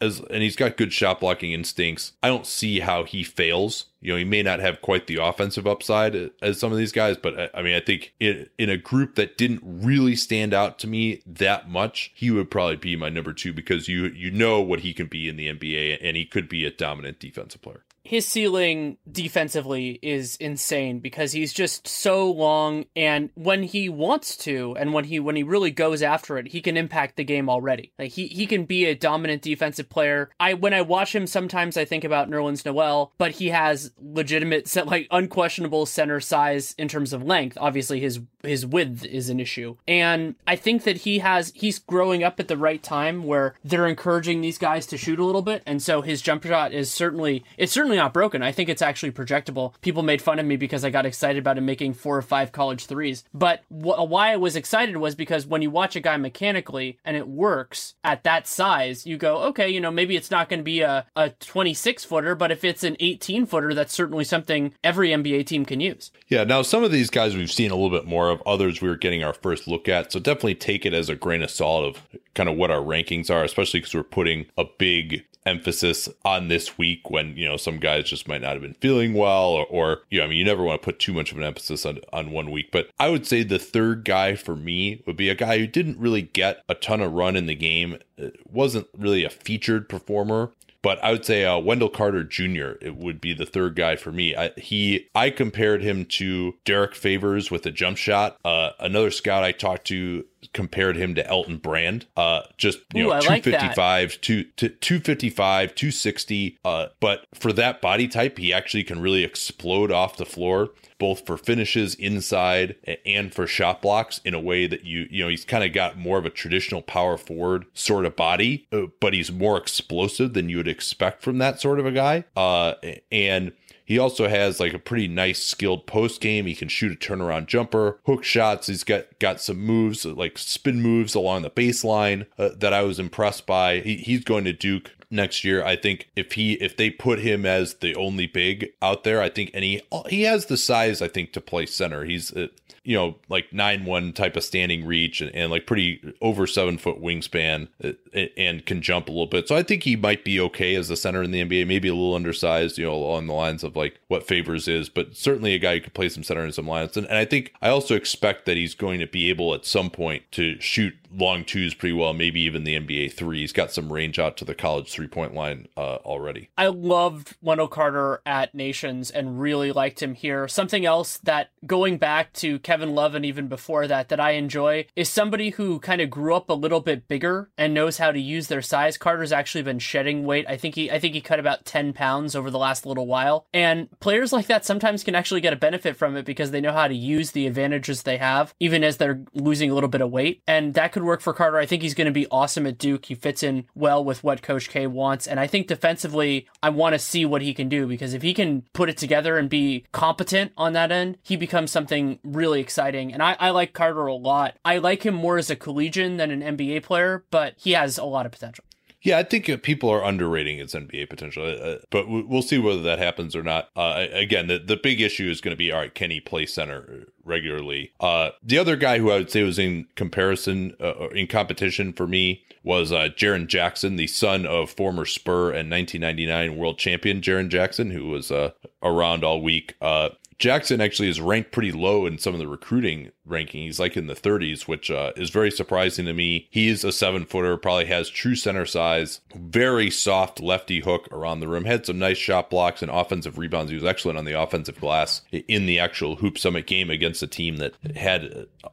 as and he's got good shot blocking instincts. I don't see how he fails. You know, he may not have quite the offensive upside as some of these guys, but I mean, I think in, in a group that didn't really stand out to me that much, he would probably be my number two, because you you know what he can be in the N B A, and he could be a dominant defensive player. His ceiling defensively is insane because he's just so long, and when he wants to, and when he when he really goes after it, he can impact the game already. Like he he can be a dominant defensive player. I when I watch him, sometimes I think about Nerlens Noel, but he has legitimate, like unquestionable center size in terms of length. Obviously, his his width is an issue, and I think that he has he's growing up at the right time where they're encouraging these guys to shoot a little bit, and so his jump shot is certainly it's certainly. not broken. I think it's actually projectable. People made fun of me because I got excited about him making four or five college threes. But wh- why I was excited was because when you watch a guy mechanically and it works at that size, you go, okay, you know, maybe it's not going to be a, a twenty-six footer, but if it's an eighteen footer, that's certainly something every N B A team can use. Yeah. Now, some of these guys we've seen a little bit more of, others we were getting our first look at. So definitely take it as a grain of salt of kind of what our rankings are, especially because we're putting a big emphasis on this week when, you know, some guys just might not have been feeling well, or, or you know, I mean, you never want to put too much of an emphasis on, on one week. But I would say the third guy for me would be a guy who didn't really get a ton of run in the game. It wasn't really a featured performer. But I would say uh, Wendell Carter Junior It would be the third guy for me. I, he, I compared him to Derek Favors with a jump shot. Uh, another scout I talked to compared him to Elton Brand. Uh, just you Ooh, know, two fifty-five, like two, two, two fifty-five, two sixty. Uh, but for that body type, he actually can really explode off the floor, both for finishes inside and for shot blocks in a way that you, you know, he's kind of got more of a traditional power forward sort of body, but he's more explosive than you would expect from that sort of a guy. Uh, and he also has like a pretty nice skilled post game. He can shoot a turnaround jumper, hook shots. He's got, got some moves, like spin moves along the baseline uh, that I was impressed by. He, he's going to Duke next year. I think if he if they put him as the only big out there, I think and he he has the size, I think, to play center. He's uh, you know like nine one type of standing reach and, and like pretty over seven foot wingspan uh, and can jump a little bit. So I think he might be okay as a center in the N B A. Maybe a little undersized, you know, along the lines of like what Favors is, but certainly a guy who could play some center in some lines. And, and I think I also expect that he's going to be able at some point to shoot long twos pretty well, maybe even the N B A three. He's got some range out to the college three-point line uh, already. I loved Wendell Carter at Nations and really liked him here. Something else that, going back to Kevin Love and even before that, that I enjoy is somebody who kind of grew up a little bit bigger and knows how to use their size. Carter's actually been shedding weight. I think he I think he cut about ten pounds over the last little while. And players like that sometimes can actually get a benefit from it because they know how to use the advantages they have, even as they're losing a little bit of weight. And that could work for Carter. I think he's going to be awesome at Duke. He fits in well with what Coach K wants, and I think defensively I want to see what he can do, because if he can put it together and be competent on that end, he becomes something really exciting. And I, I like Carter a lot. I like him more as a collegian than an N B A player, but he has a lot of potential. Yeah, I think people are underrating its N B A potential, uh, but we'll see whether that happens or not. Uh, again, the, the big issue is going to be, all right, can he play center regularly? Uh, the other guy who I would say was in comparison, uh, in competition for me, was uh, Jaren Jackson, the son of former Spur and nineteen ninety-nine world champion Jaren Jackson, who was uh, around all week. Uh, Jackson actually is ranked pretty low in some of the recruiting ranking. He's like in the thirties, which uh, is very surprising to me. He is a seven footer, probably has true center size, very soft lefty hook around the rim, had some nice shot blocks and offensive rebounds. He was excellent on the offensive glass in the actual Hoop Summit game against a team that had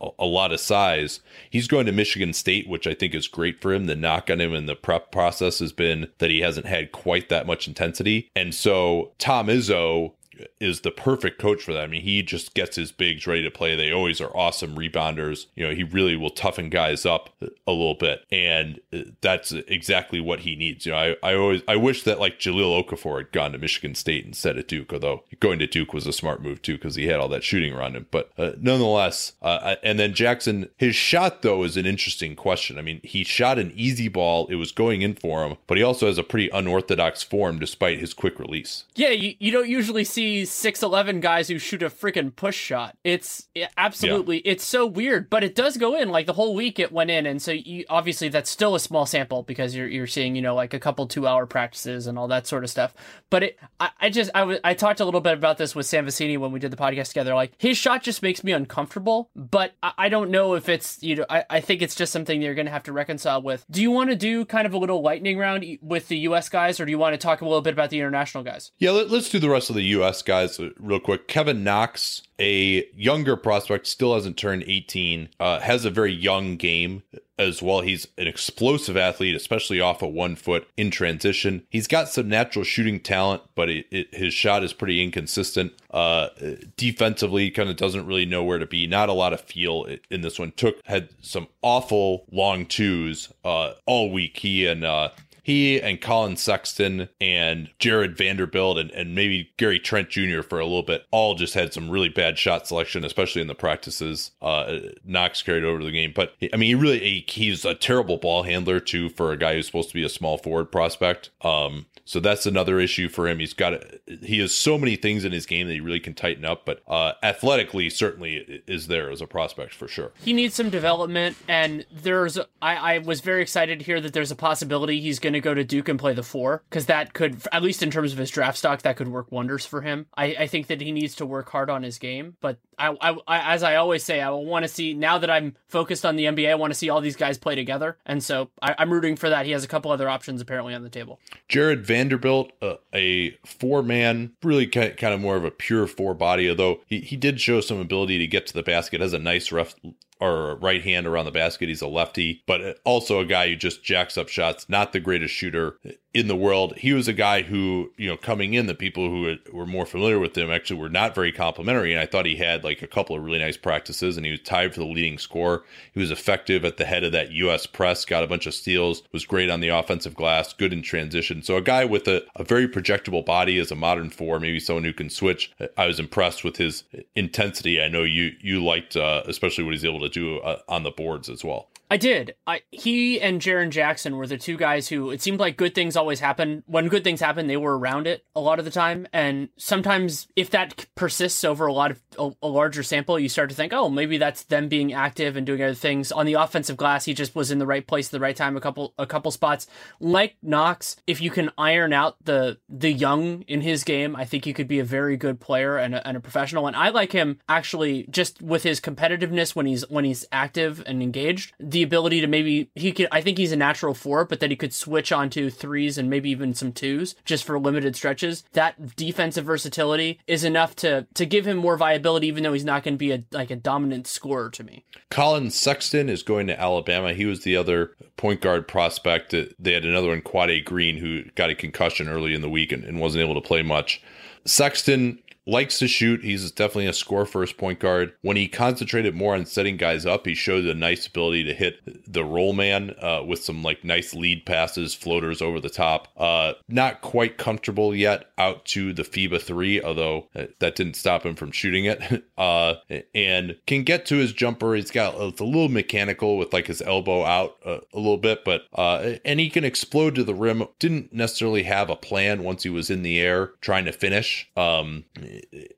a, a lot of size. He's going to Michigan State, which I think is great for him. The knock on him in the prep process has been that he hasn't had quite that much intensity. And so Tom Izzo is the perfect coach for that. I mean, he just gets his bigs ready to play. They always are awesome rebounders. You know, he really will toughen guys up a little bit, and that's exactly what he needs. You know, I, I always I wish that like Jahlil Okafor had gone to Michigan State instead of Duke, although going to Duke was a smart move too because he had all that shooting around him. But uh, nonetheless, uh, and then Jackson, his shot though is an interesting question. I mean, he shot an easy ball; it was going in for him, but he also has a pretty unorthodox form despite his quick release. Yeah, you, you don't usually see six eleven guys who shoot a freaking push shot. It's it, absolutely yeah. It's so weird, but it does go in. Like the whole week, it went in, and so you, obviously that's still a small sample because you're you're seeing you know like a couple two hour practices and all that sort of stuff. But it, I, I just I w- I talked a little bit about this with Sam Vecini when we did the podcast together. Like his shot just makes me uncomfortable, but I, I don't know if it's you know I, I think it's just something you're gonna have to reconcile with. Do you want to do kind of a little lightning round with the U S guys, or do you want to talk a little bit about the international guys? Yeah, let, let's do the rest of the U S guys real quick. Kevin Knox, a younger prospect, still hasn't turned eighteen, uh, has a very young game as well. He's an explosive athlete, especially off of one foot in transition. He's got some natural shooting talent, but it, it, his shot is pretty inconsistent. Uh, defensively, kind of doesn't really know where to be. Not a lot of feel in this one. Took had some awful long twos uh, all week. He and... Uh, He and Colin Sexton and Jared Vanderbilt and, and maybe Gary Trent Junior for a little bit all just had some really bad shot selection, especially in the practices. Uh, Knox carried over to the game. But, I mean, he really he, he's a terrible ball handler, too, for a guy who's supposed to be a small forward prospect. Um, so that's another issue for him. He's got a, he has so many things in his game that he really can tighten up. But uh, athletically, certainly is there as a prospect for sure. He needs some development. And there's I, I was very excited to hear that there's a possibility he's going to go to Duke and play the four, because that could, at least in terms of his draft stock, that could work wonders for him. I, I think that he needs to work hard on his game, but I, I, I as I always say, I want to see, now that I'm focused on the N B A, I want to see all these guys play together, and so I, I'm rooting for that. He has a couple other options apparently on the table. Jared Vanderbilt, uh, a four-man, really kind of more of a pure four-body, although he, he did show some ability to get to the basket, has a nice rough or right hand around the basket. He's a lefty, but also a guy who just jacks up shots, not the greatest shooter in the world. He was a guy who, you know, coming in, the people who were more familiar with him actually were not very complimentary. And I thought he had like a couple of really nice practices, and he was tied for the leading scorer. He was effective at the head of that U S press, got a bunch of steals, was great on the offensive glass, good in transition. So a guy with a, a very projectable body as a modern four, maybe someone who can switch. I was impressed with his intensity. I know you, you liked, uh, especially what he's able to do uh, on the boards as well. I did. I, he and Jaren Jackson were the two guys who, it seemed like good things always happen. When good things happen, they were around it a lot of the time. And sometimes if that persists over a lot of a, a larger sample, you start to think, oh, maybe that's them being active and doing other things. On the offensive glass, he just was in the right place at the right time, a couple a couple spots. Like Knox, if you can iron out the the young in his game, I think he could be a very good player and a, and a professional. And I like him actually just with his competitiveness when he's when he's active and engaged. The ability to maybe he could, I think he's a natural four, but that he could switch onto threes and maybe even some twos just for limited stretches. That defensive versatility is enough to to give him more viability, even though he's not going to be a like a dominant scorer to me. Colin Sexton is going to Alabama. He was the other point guard prospect. They had another one, Quade Green, who got a concussion early in the week and, and wasn't able to play much. Sexton likes to shoot. He's definitely a score first point guard. When he concentrated more on setting guys up, he showed a nice ability to hit the roll man uh, with some like nice lead passes, floaters over the top. Uh, not quite comfortable yet out to the FIBA three, although that didn't stop him from shooting it. Uh, and can get to his jumper. He's got it's a little mechanical with like his elbow out uh, a little bit, but uh, and he can explode to the rim. Didn't necessarily have a plan once he was in the air trying to finish. Um,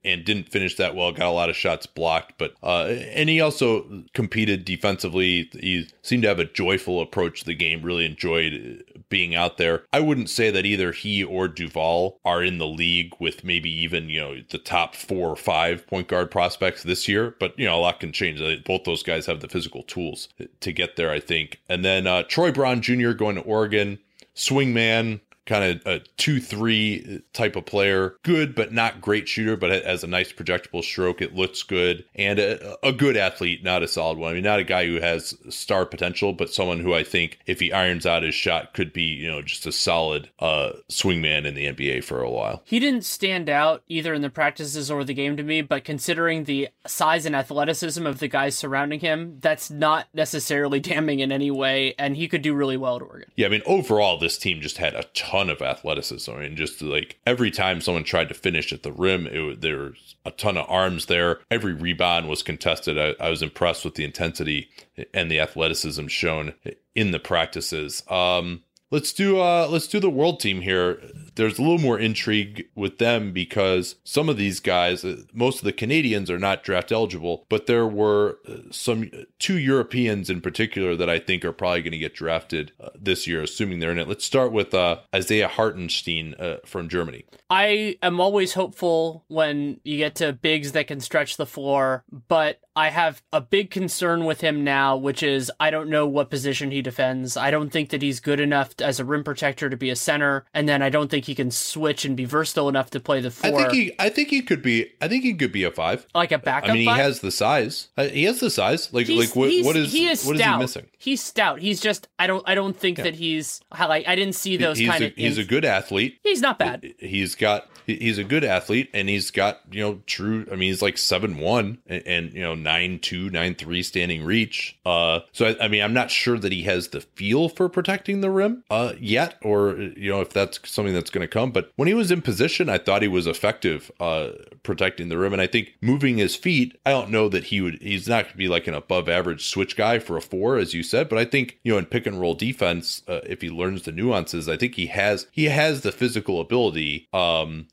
and didn't finish that well, got a lot of shots blocked, but uh and he also competed defensively. He seemed to have a joyful approach to the game, really enjoyed being out there. I wouldn't say that either he or Duval are in the league with maybe even, you know, the top four or five point guard prospects this year, but you know, a lot can change. Both those guys have the physical tools to get there, I think. And then uh Troy Brown Junior going to Oregon, swingman, kind of a two three type of player. Good, but not great shooter, but has a nice projectable stroke. It looks good. And a, a good athlete, not a solid one. I mean, not a guy who has star potential, but someone who I think if he irons out his shot could be, you know, just a solid uh, swingman in the N B A for a while. He didn't stand out either in the practices or the game to me, but considering the size and athleticism of the guys surrounding him, that's not necessarily damning in any way. And he could do really well at Oregon. Yeah, I mean, overall, this team just had a ton of athleticism. I mean, just like every time someone tried to finish at the rim, it, there was a ton of arms there. Every rebound was contested. I, I was impressed with the intensity and the athleticism shown in the practices. Um, Let's do uh, let's do the world team here. There's a little more intrigue with them because some of these guys, most of the Canadians are not draft eligible, but there were some two Europeans in particular that I think are probably going to get drafted uh, this year, assuming they're in it. Let's start with uh, Isaiah Hartenstein uh, from Germany. I am always hopeful when you get to bigs that can stretch the floor, but I have a big concern with him now, which is I don't know what position he defends. I don't think that he's good enough to, as a rim protector to be a center, and then I don't think he can switch and be versatile enough to play the four. I think he, I think he could be. I think he could be a five, like a backup. I mean, he five? has the size. He has the size. Like, he's, like what, what is he is what stout. is he missing? He's stout. He's just. I don't. I don't think yeah. that he's. Like, I didn't see those he's kind a, of. He's ins- a good athlete. He's not bad. He's got. He's a good athlete, and he's got, you know, true. I mean, he's like seven one, and, and you know. nine two, nine three standing reach. Uh, so, I, I mean, I'm not sure that he has the feel for protecting the rim uh, yet, or, you know, if that's something that's going to come. But when he was in position, I thought he was effective uh, protecting the rim. And I think moving his feet, I don't know that he would, he's not going to be like an above average switch guy for a four, as you said. But I think, you know, in pick and roll defense, uh, if he learns the nuances, I think he has, he has the physical ability. Um,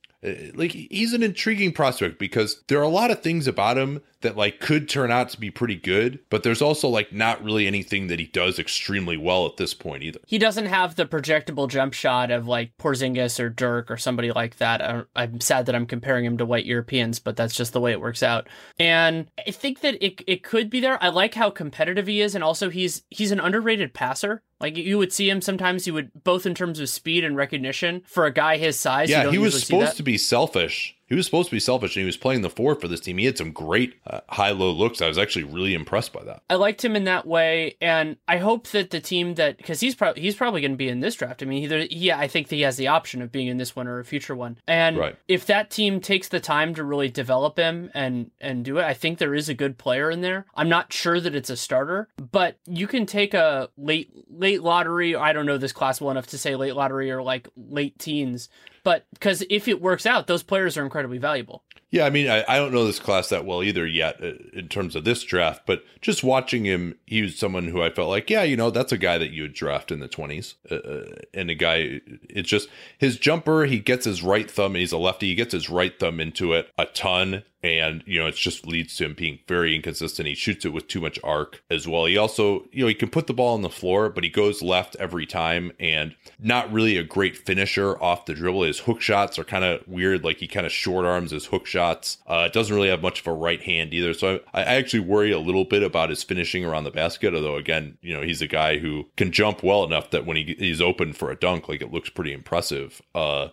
like, he's an intriguing prospect because there are a lot of things about him that like could turn out to be pretty good, but there's also like not really anything that he does extremely well at this point either. He doesn't have the projectable jump shot of like Porzingis or Dirk or somebody like that. I, I'm sad that I'm comparing him to white Europeans, but that's just the way it works out. And I think that it it could be there. I like how competitive he is, and also he's he's an underrated passer. Like, you would see him sometimes, you would, both in terms of speed and recognition for a guy his size. Yeah, you don't he was supposed to be selfish. He was supposed to be selfish, and he was playing the four for this team. He had some great uh, high-low looks. I was actually really impressed by that. I liked him in that way, and I hope that the team that, because he's, pro- he's probably going to be in this draft. I mean, either he, I think that he has the option of being in this one or a future one. And right. if that team takes the time to really develop him and, and do it, I think there is a good player in there. I'm not sure that it's a starter, but you can take a late late lottery, I don't know this class well enough to say late lottery or like late teens, but because if it works out, those players are incredibly valuable. Yeah, I mean, I, I don't know this class that well either yet uh, in terms of this draft, but just watching him, he was someone who I felt like, yeah, you know, that's a guy that you would draft in the twenties. Uh, and a guy, it's just his jumper, he gets his right thumb, he's a lefty, he gets his right thumb into it a ton. And, you know, it just leads to him being very inconsistent. He shoots it with too much arc as well. He also, you know, he can put the ball on the floor, but he goes left every time and not really a great finisher off the dribble. His hook shots are kind of weird. Like, he kind of short arms his hook shots. Uh, it doesn't really have much of a right hand either. So I, I actually worry a little bit about his finishing around the basket. Although, again, you know, he's a guy who can jump well enough that when he, he's open for a dunk, like, it looks pretty impressive. Uh,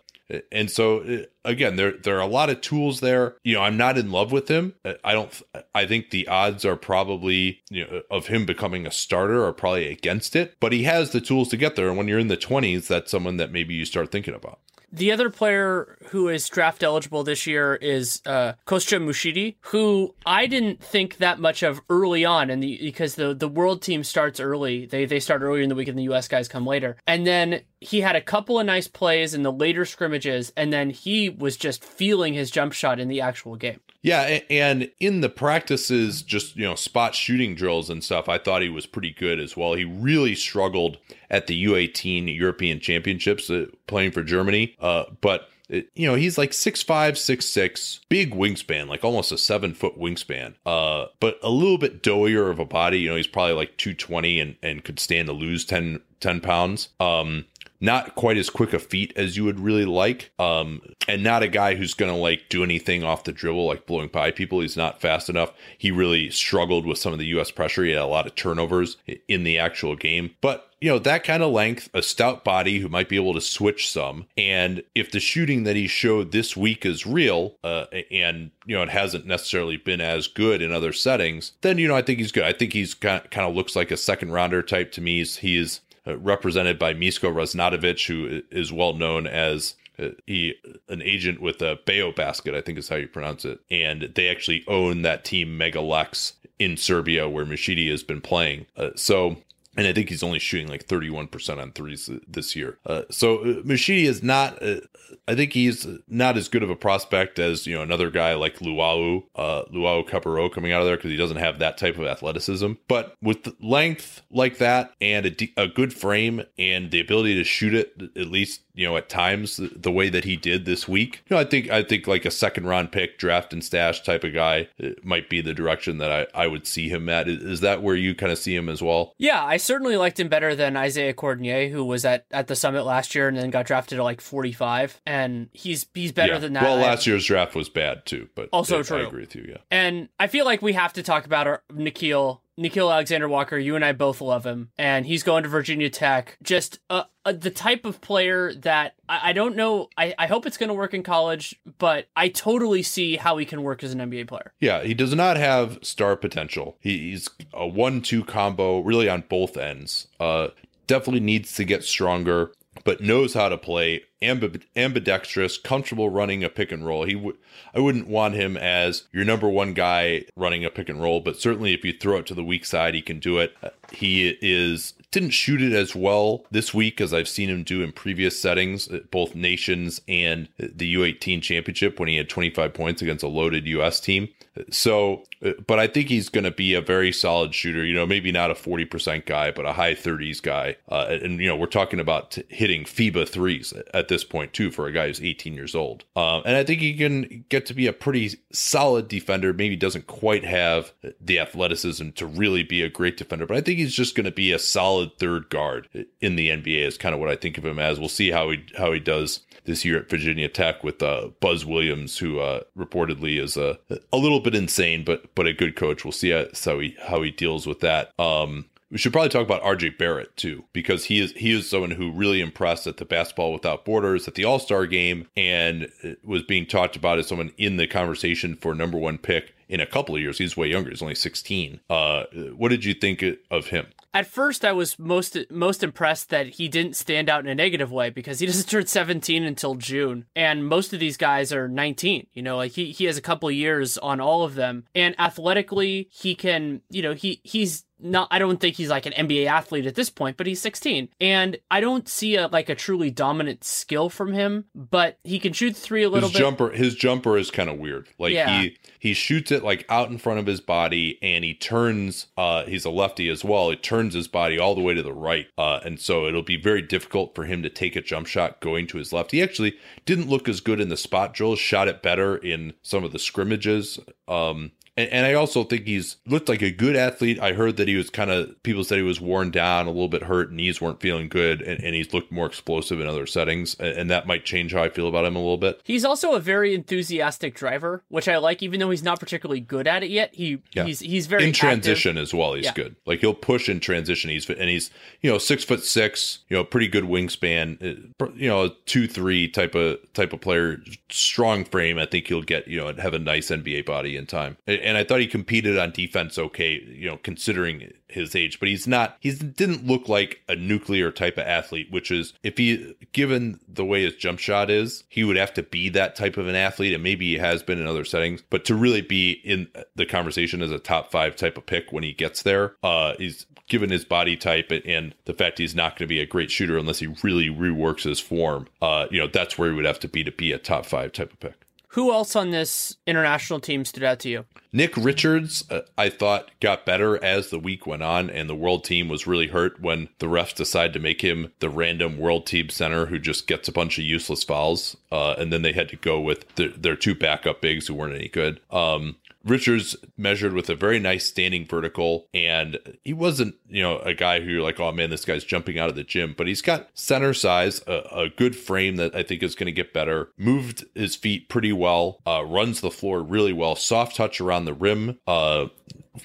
and so... Again, there there are a lot of tools there. You know, I'm not in love with him. I don't. I think the odds are probably, you know, of him becoming a starter are probably against it. But he has the tools to get there. And when you're in the twenties, that's someone that maybe you start thinking about. The other player who is draft eligible this year is uh, Kostya Mushidi, who I didn't think that much of early on, and because the the world team starts early, they they start earlier in the week, and the U S guys come later. And then he had a couple of nice plays in the later scrimmages, and then he was just feeling his jump shot in the actual game. Yeah, and in the practices, just, you know, spot shooting drills and stuff, I thought he was pretty good as well. He really struggled at the U eighteen European Championships uh, playing for Germany, uh, but... you know, he's like six five, six six, big wingspan, like almost a seven foot wingspan, uh, but a little bit doughier of a body. You know, he's probably like two twenty and, and could stand to lose ten, ten pounds. Um, not quite as quick a feet as you would really like, um, and not a guy who's going to like do anything off the dribble, like blowing by people. He's not fast enough. He really struggled with some of the U S pressure. He had a lot of turnovers in the actual game, but you know, that kind of length, a stout body who might be able to switch some. And if the shooting that he showed this week is real, uh, and, you know, it hasn't necessarily been as good in other settings, then, you know, I think he's good. I think he's kind of, kind of looks like a second rounder type to me. He's, he's uh, represented by Misko Raznatovic, who is well known as uh, he an agent with a Bayo Basket, I think is how you pronounce it. And they actually own that team Megalex in Serbia where Mashidi has been playing. Uh, so... And I think he's only shooting like thirty-one percent on threes this year. Uh, so Mashidi is not, uh, I think he's not as good of a prospect as, you know, another guy like Luau, uh, Luau Caparro coming out of there, because he doesn't have that type of athleticism. But with length like that and a, d- a good frame and the ability to shoot it, at least, you know, at times the, the way that he did this week, you know, I think, I think like a second round pick, draft and stash type of guy might be the direction that I, I would see him at. Is, is that where you kind of see him as well? Yeah, I certainly liked him better than Isaiah Cordonnier, who was at, at the Summit last year and then got drafted at like forty-five, and he's he's better yeah. than that. Well, last year's draft was bad too, but also I, true. I agree with you. Yeah, and I feel like we have to talk about our Nickeil. Nickeil Alexander-Walker, you and I both love him, and he's going to Virginia Tech. Just uh, uh, the type of player that I, I don't know. I, I hope it's going to work in college, but I totally see how he can work as an N B A player. Yeah, he does not have star potential. He, he's a one two combo really on both ends. Uh, definitely needs to get stronger, but knows how to play, amb- ambidextrous, comfortable running a pick and roll. He would, I wouldn't want him as your number one guy running a pick and roll, but certainly if you throw it to the weak side, he can do it. Uh, he is didn't shoot it as well this week as I've seen him do in previous settings, both nations and the U eighteen championship when he had twenty-five points against a loaded U S team. So, but I think he's going to be a very solid shooter, you know, maybe not a forty percent guy, but a high thirties guy. Uh, and, you know, we're talking about t- hitting FIBA threes at this point too, for a guy who's eighteen years old. Um, and I think he can get to be a pretty solid defender. Maybe doesn't quite have the athleticism to really be a great defender, but I think he's just going to be a solid third guard in the N B A is kind of what I think of him as. We'll see how he, how he does this year at Virginia Tech with uh, Buzz Williams, who uh, reportedly is a, a little bit insane, but but a good coach. We'll see how, how he how he deals with that. Um, we should probably talk about R J Barrett too, because he is he is someone who really impressed at the Basketball Without Borders, at the All-Star game, and was being talked about as someone in the conversation for number one pick in a couple of years. He's way younger. He's only sixteen. Uh, what did you think of him? At first, I was most most impressed that he didn't stand out in a negative way, because he doesn't turn seventeen until June, and most of these guys are nineteen. You know, like he, he has a couple of years on all of them, and athletically, he can, you know, he he's not, I don't think he's like an N B A athlete at this point, but he's sixteen, and I don't see a like a truly dominant skill from him, but he can shoot three a little his bit. Jumper, his jumper is kind of weird. Like yeah. he he shoots it like out in front of his body, and he turns. Uh, he's a lefty as well. He turns. Turns his body all the way to the right, uh, and so it'll be very difficult for him to take a jump shot going to his left. He actually didn't look as good in the spot drills, shot it better in some of the scrimmages. Um, and, and I also think he's looked like a good athlete. I heard that he was kind of, people said he was worn down, a little bit hurt, knees weren't feeling good, and, and he's looked more explosive in other settings, and, and that might change how I feel about him a little bit. He's also a very enthusiastic driver, which I like, even though he's not particularly good at it yet. He yeah. he's he's very in transition active. As well. He's yeah. good. Like he'll push in transition. He's and he's you know six foot six, you know pretty good wingspan, you know a two three type of type of player, strong frame. I think he'll get you know have a nice N B A body in time. And I thought he competed on defense okay, you know considering his age, but he's not he didn't look like a nuclear type of athlete, which is if he given the way his jump shot is, he would have to be that type of an athlete, and maybe he has been in other settings, but to really be in the conversation as a top five type of pick when he gets there, uh, he's given his body type and the fact he's not going to be a great shooter unless he really reworks his form, uh, you know, that's where he would have to be to be a top five type of pick. Who else on this international team stood out to you? Nick Richards, uh, I thought, got better as the week went on, and the world team was really hurt when the refs decided to make him the random world team center who just gets a bunch of useless fouls, uh, and then they had to go with the, their two backup bigs who weren't any good. Um, Richards measured with a very nice standing vertical, and he wasn't, you know, a guy who you're like, oh man, this guy's jumping out of the gym, but he's got center size, a, a good frame that I think is going to get better, moved his feet pretty well, uh, runs the floor really well, soft touch around the rim uh,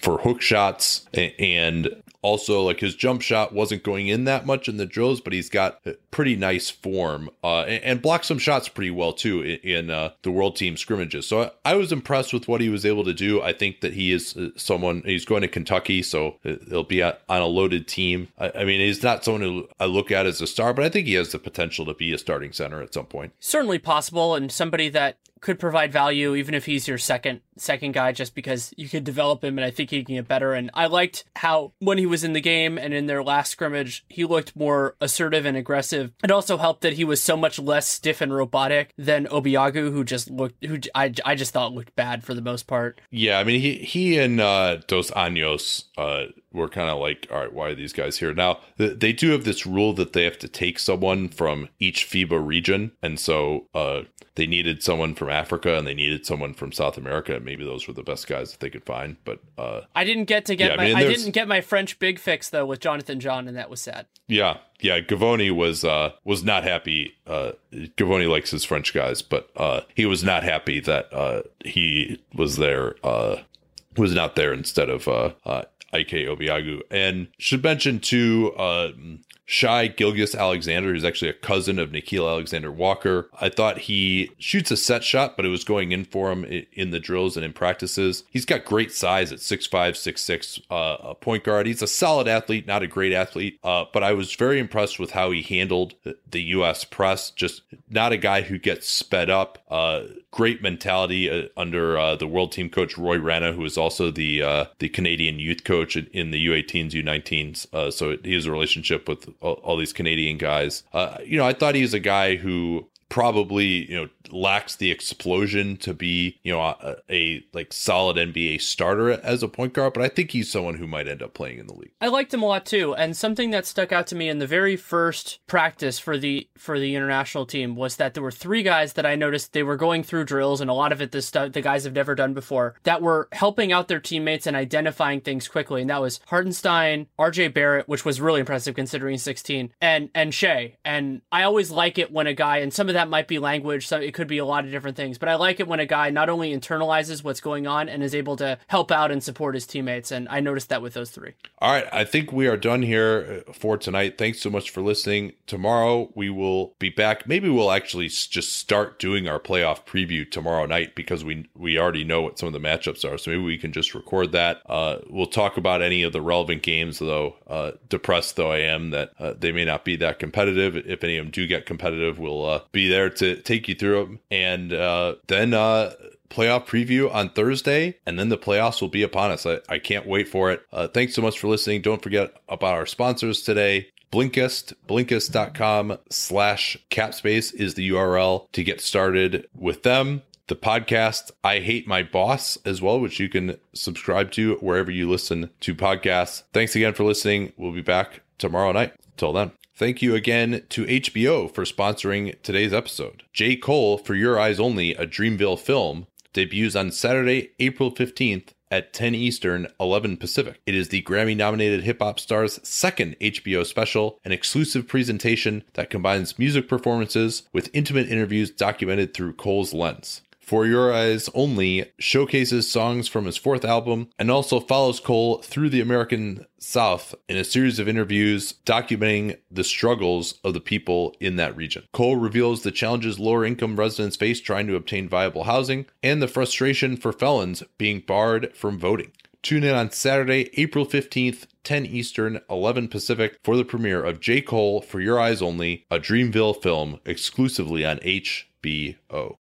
for hook shots, and also, like, his jump shot wasn't going in that much in the drills, but he's got pretty nice form uh, and, and blocked some shots pretty well, too, in, in uh, the World Team scrimmages. So I, I was impressed with what he was able to do. I think that he is someone, he's going to Kentucky, so he'll be a, on a loaded team. I, I mean, he's not someone who I look at as a star, but I think he has the potential to be a starting center at some point. Certainly possible, and somebody that could provide value even if he's your second second guy, just because you could develop him, and I think he can get better. And I liked how when he was in the game and in their last scrimmage, he looked more assertive and aggressive. It also helped that he was so much less stiff and robotic than Obiagu, who just looked who I, I just thought looked bad for the most part. Yeah, I mean, he he and uh, Dos Anjos uh, were kind of like, all right, why are these guys here? Now, th- they do have this rule that they have to take someone from each FIBA region, and so uh, they needed someone from Africa and they needed someone from South America. Maybe those were the best guys that they could find. But uh, I didn't get to get yeah, my I, mean, I didn't get my French big fix though with Jonathan John, and that was sad. Yeah, yeah. Gavoni was uh, was not happy. Uh, Gavoni likes his French guys, but uh, he was not happy that uh, he was there uh, was not there instead of uh, uh, Ike Obiagu. And should mention too, Uh, Shai Gilgeous-Alexander, who's actually a cousin of Nickeil Alexander-Walker. I thought he shoots a set shot, but it was going in for him in the drills and in practices. He's got great size at six five, six six, uh, a point guard. He's a solid athlete, not a great athlete, uh, but I was very impressed with how he handled the U S press. Just not a guy who gets sped up. Uh, great mentality uh, under uh, the world team coach, Roy Rana, who is also the uh, the Canadian youth coach in, in the U eighteens, U nineteens. Uh, so it, he has a relationship with all these Canadian guys. Uh, you know, I thought he was a guy who probably, you know, lacks the explosion to be, you know, a, a like solid N B A starter as a point guard, but I think he's someone who might end up playing in the league. I liked him a lot too, and something that stuck out to me in the very first practice for the for the international team was that there were three guys that I noticed they were going through drills, and a lot of it this stuff the guys have never done before, that were helping out their teammates and identifying things quickly, and that was Hartenstein, R J Barrett, which was really impressive considering sixteen, and and Shai. And I always like it when a guy, and some of that might be language, so it could be a lot of different things, but I like it when a guy not only internalizes what's going on and is able to help out and support his teammates, and I noticed that with those three. All right, I think we are done here for tonight. Thanks so much for listening. Tomorrow we will be back. Maybe we'll actually just start doing our playoff preview tomorrow night, because we we already know what some of the matchups are, so maybe we can just record that. Uh, we'll talk about any of the relevant games, though uh, depressed though I am that uh, they may not be that competitive. If any of them do get competitive, we'll uh, be there to take you through them, and uh then uh playoff preview on Thursday, and then the playoffs will be upon us. I, I can't wait for it. Uh thanks so much for listening. Don't forget about our sponsors today. Blinkist, blinkist.com slash capspace is the U R L to get started with them. The podcast I Hate My Boss as well, which you can subscribe to wherever you listen to podcasts. Thanks again for listening. We'll be back tomorrow night. Till then. Thank you again to H B O for sponsoring today's episode. J. Cole for Your Eyes Only, a Dreamville film, debuts on Saturday, April fifteenth at ten Eastern, eleven Pacific. It is the Grammy-nominated hip-hop star's second H B O special, an exclusive presentation that combines music performances with intimate interviews documented through Cole's lens. For Your Eyes Only showcases songs from his fourth album and also follows Cole through the American South in a series of interviews documenting the struggles of the people in that region. Cole reveals the challenges lower-income residents face trying to obtain viable housing and the frustration for felons being barred from voting. Tune in on Saturday, April fifteenth, ten Eastern, eleven Pacific for the premiere of J. Cole for Your Eyes Only, a Dreamville film, exclusively on H B O.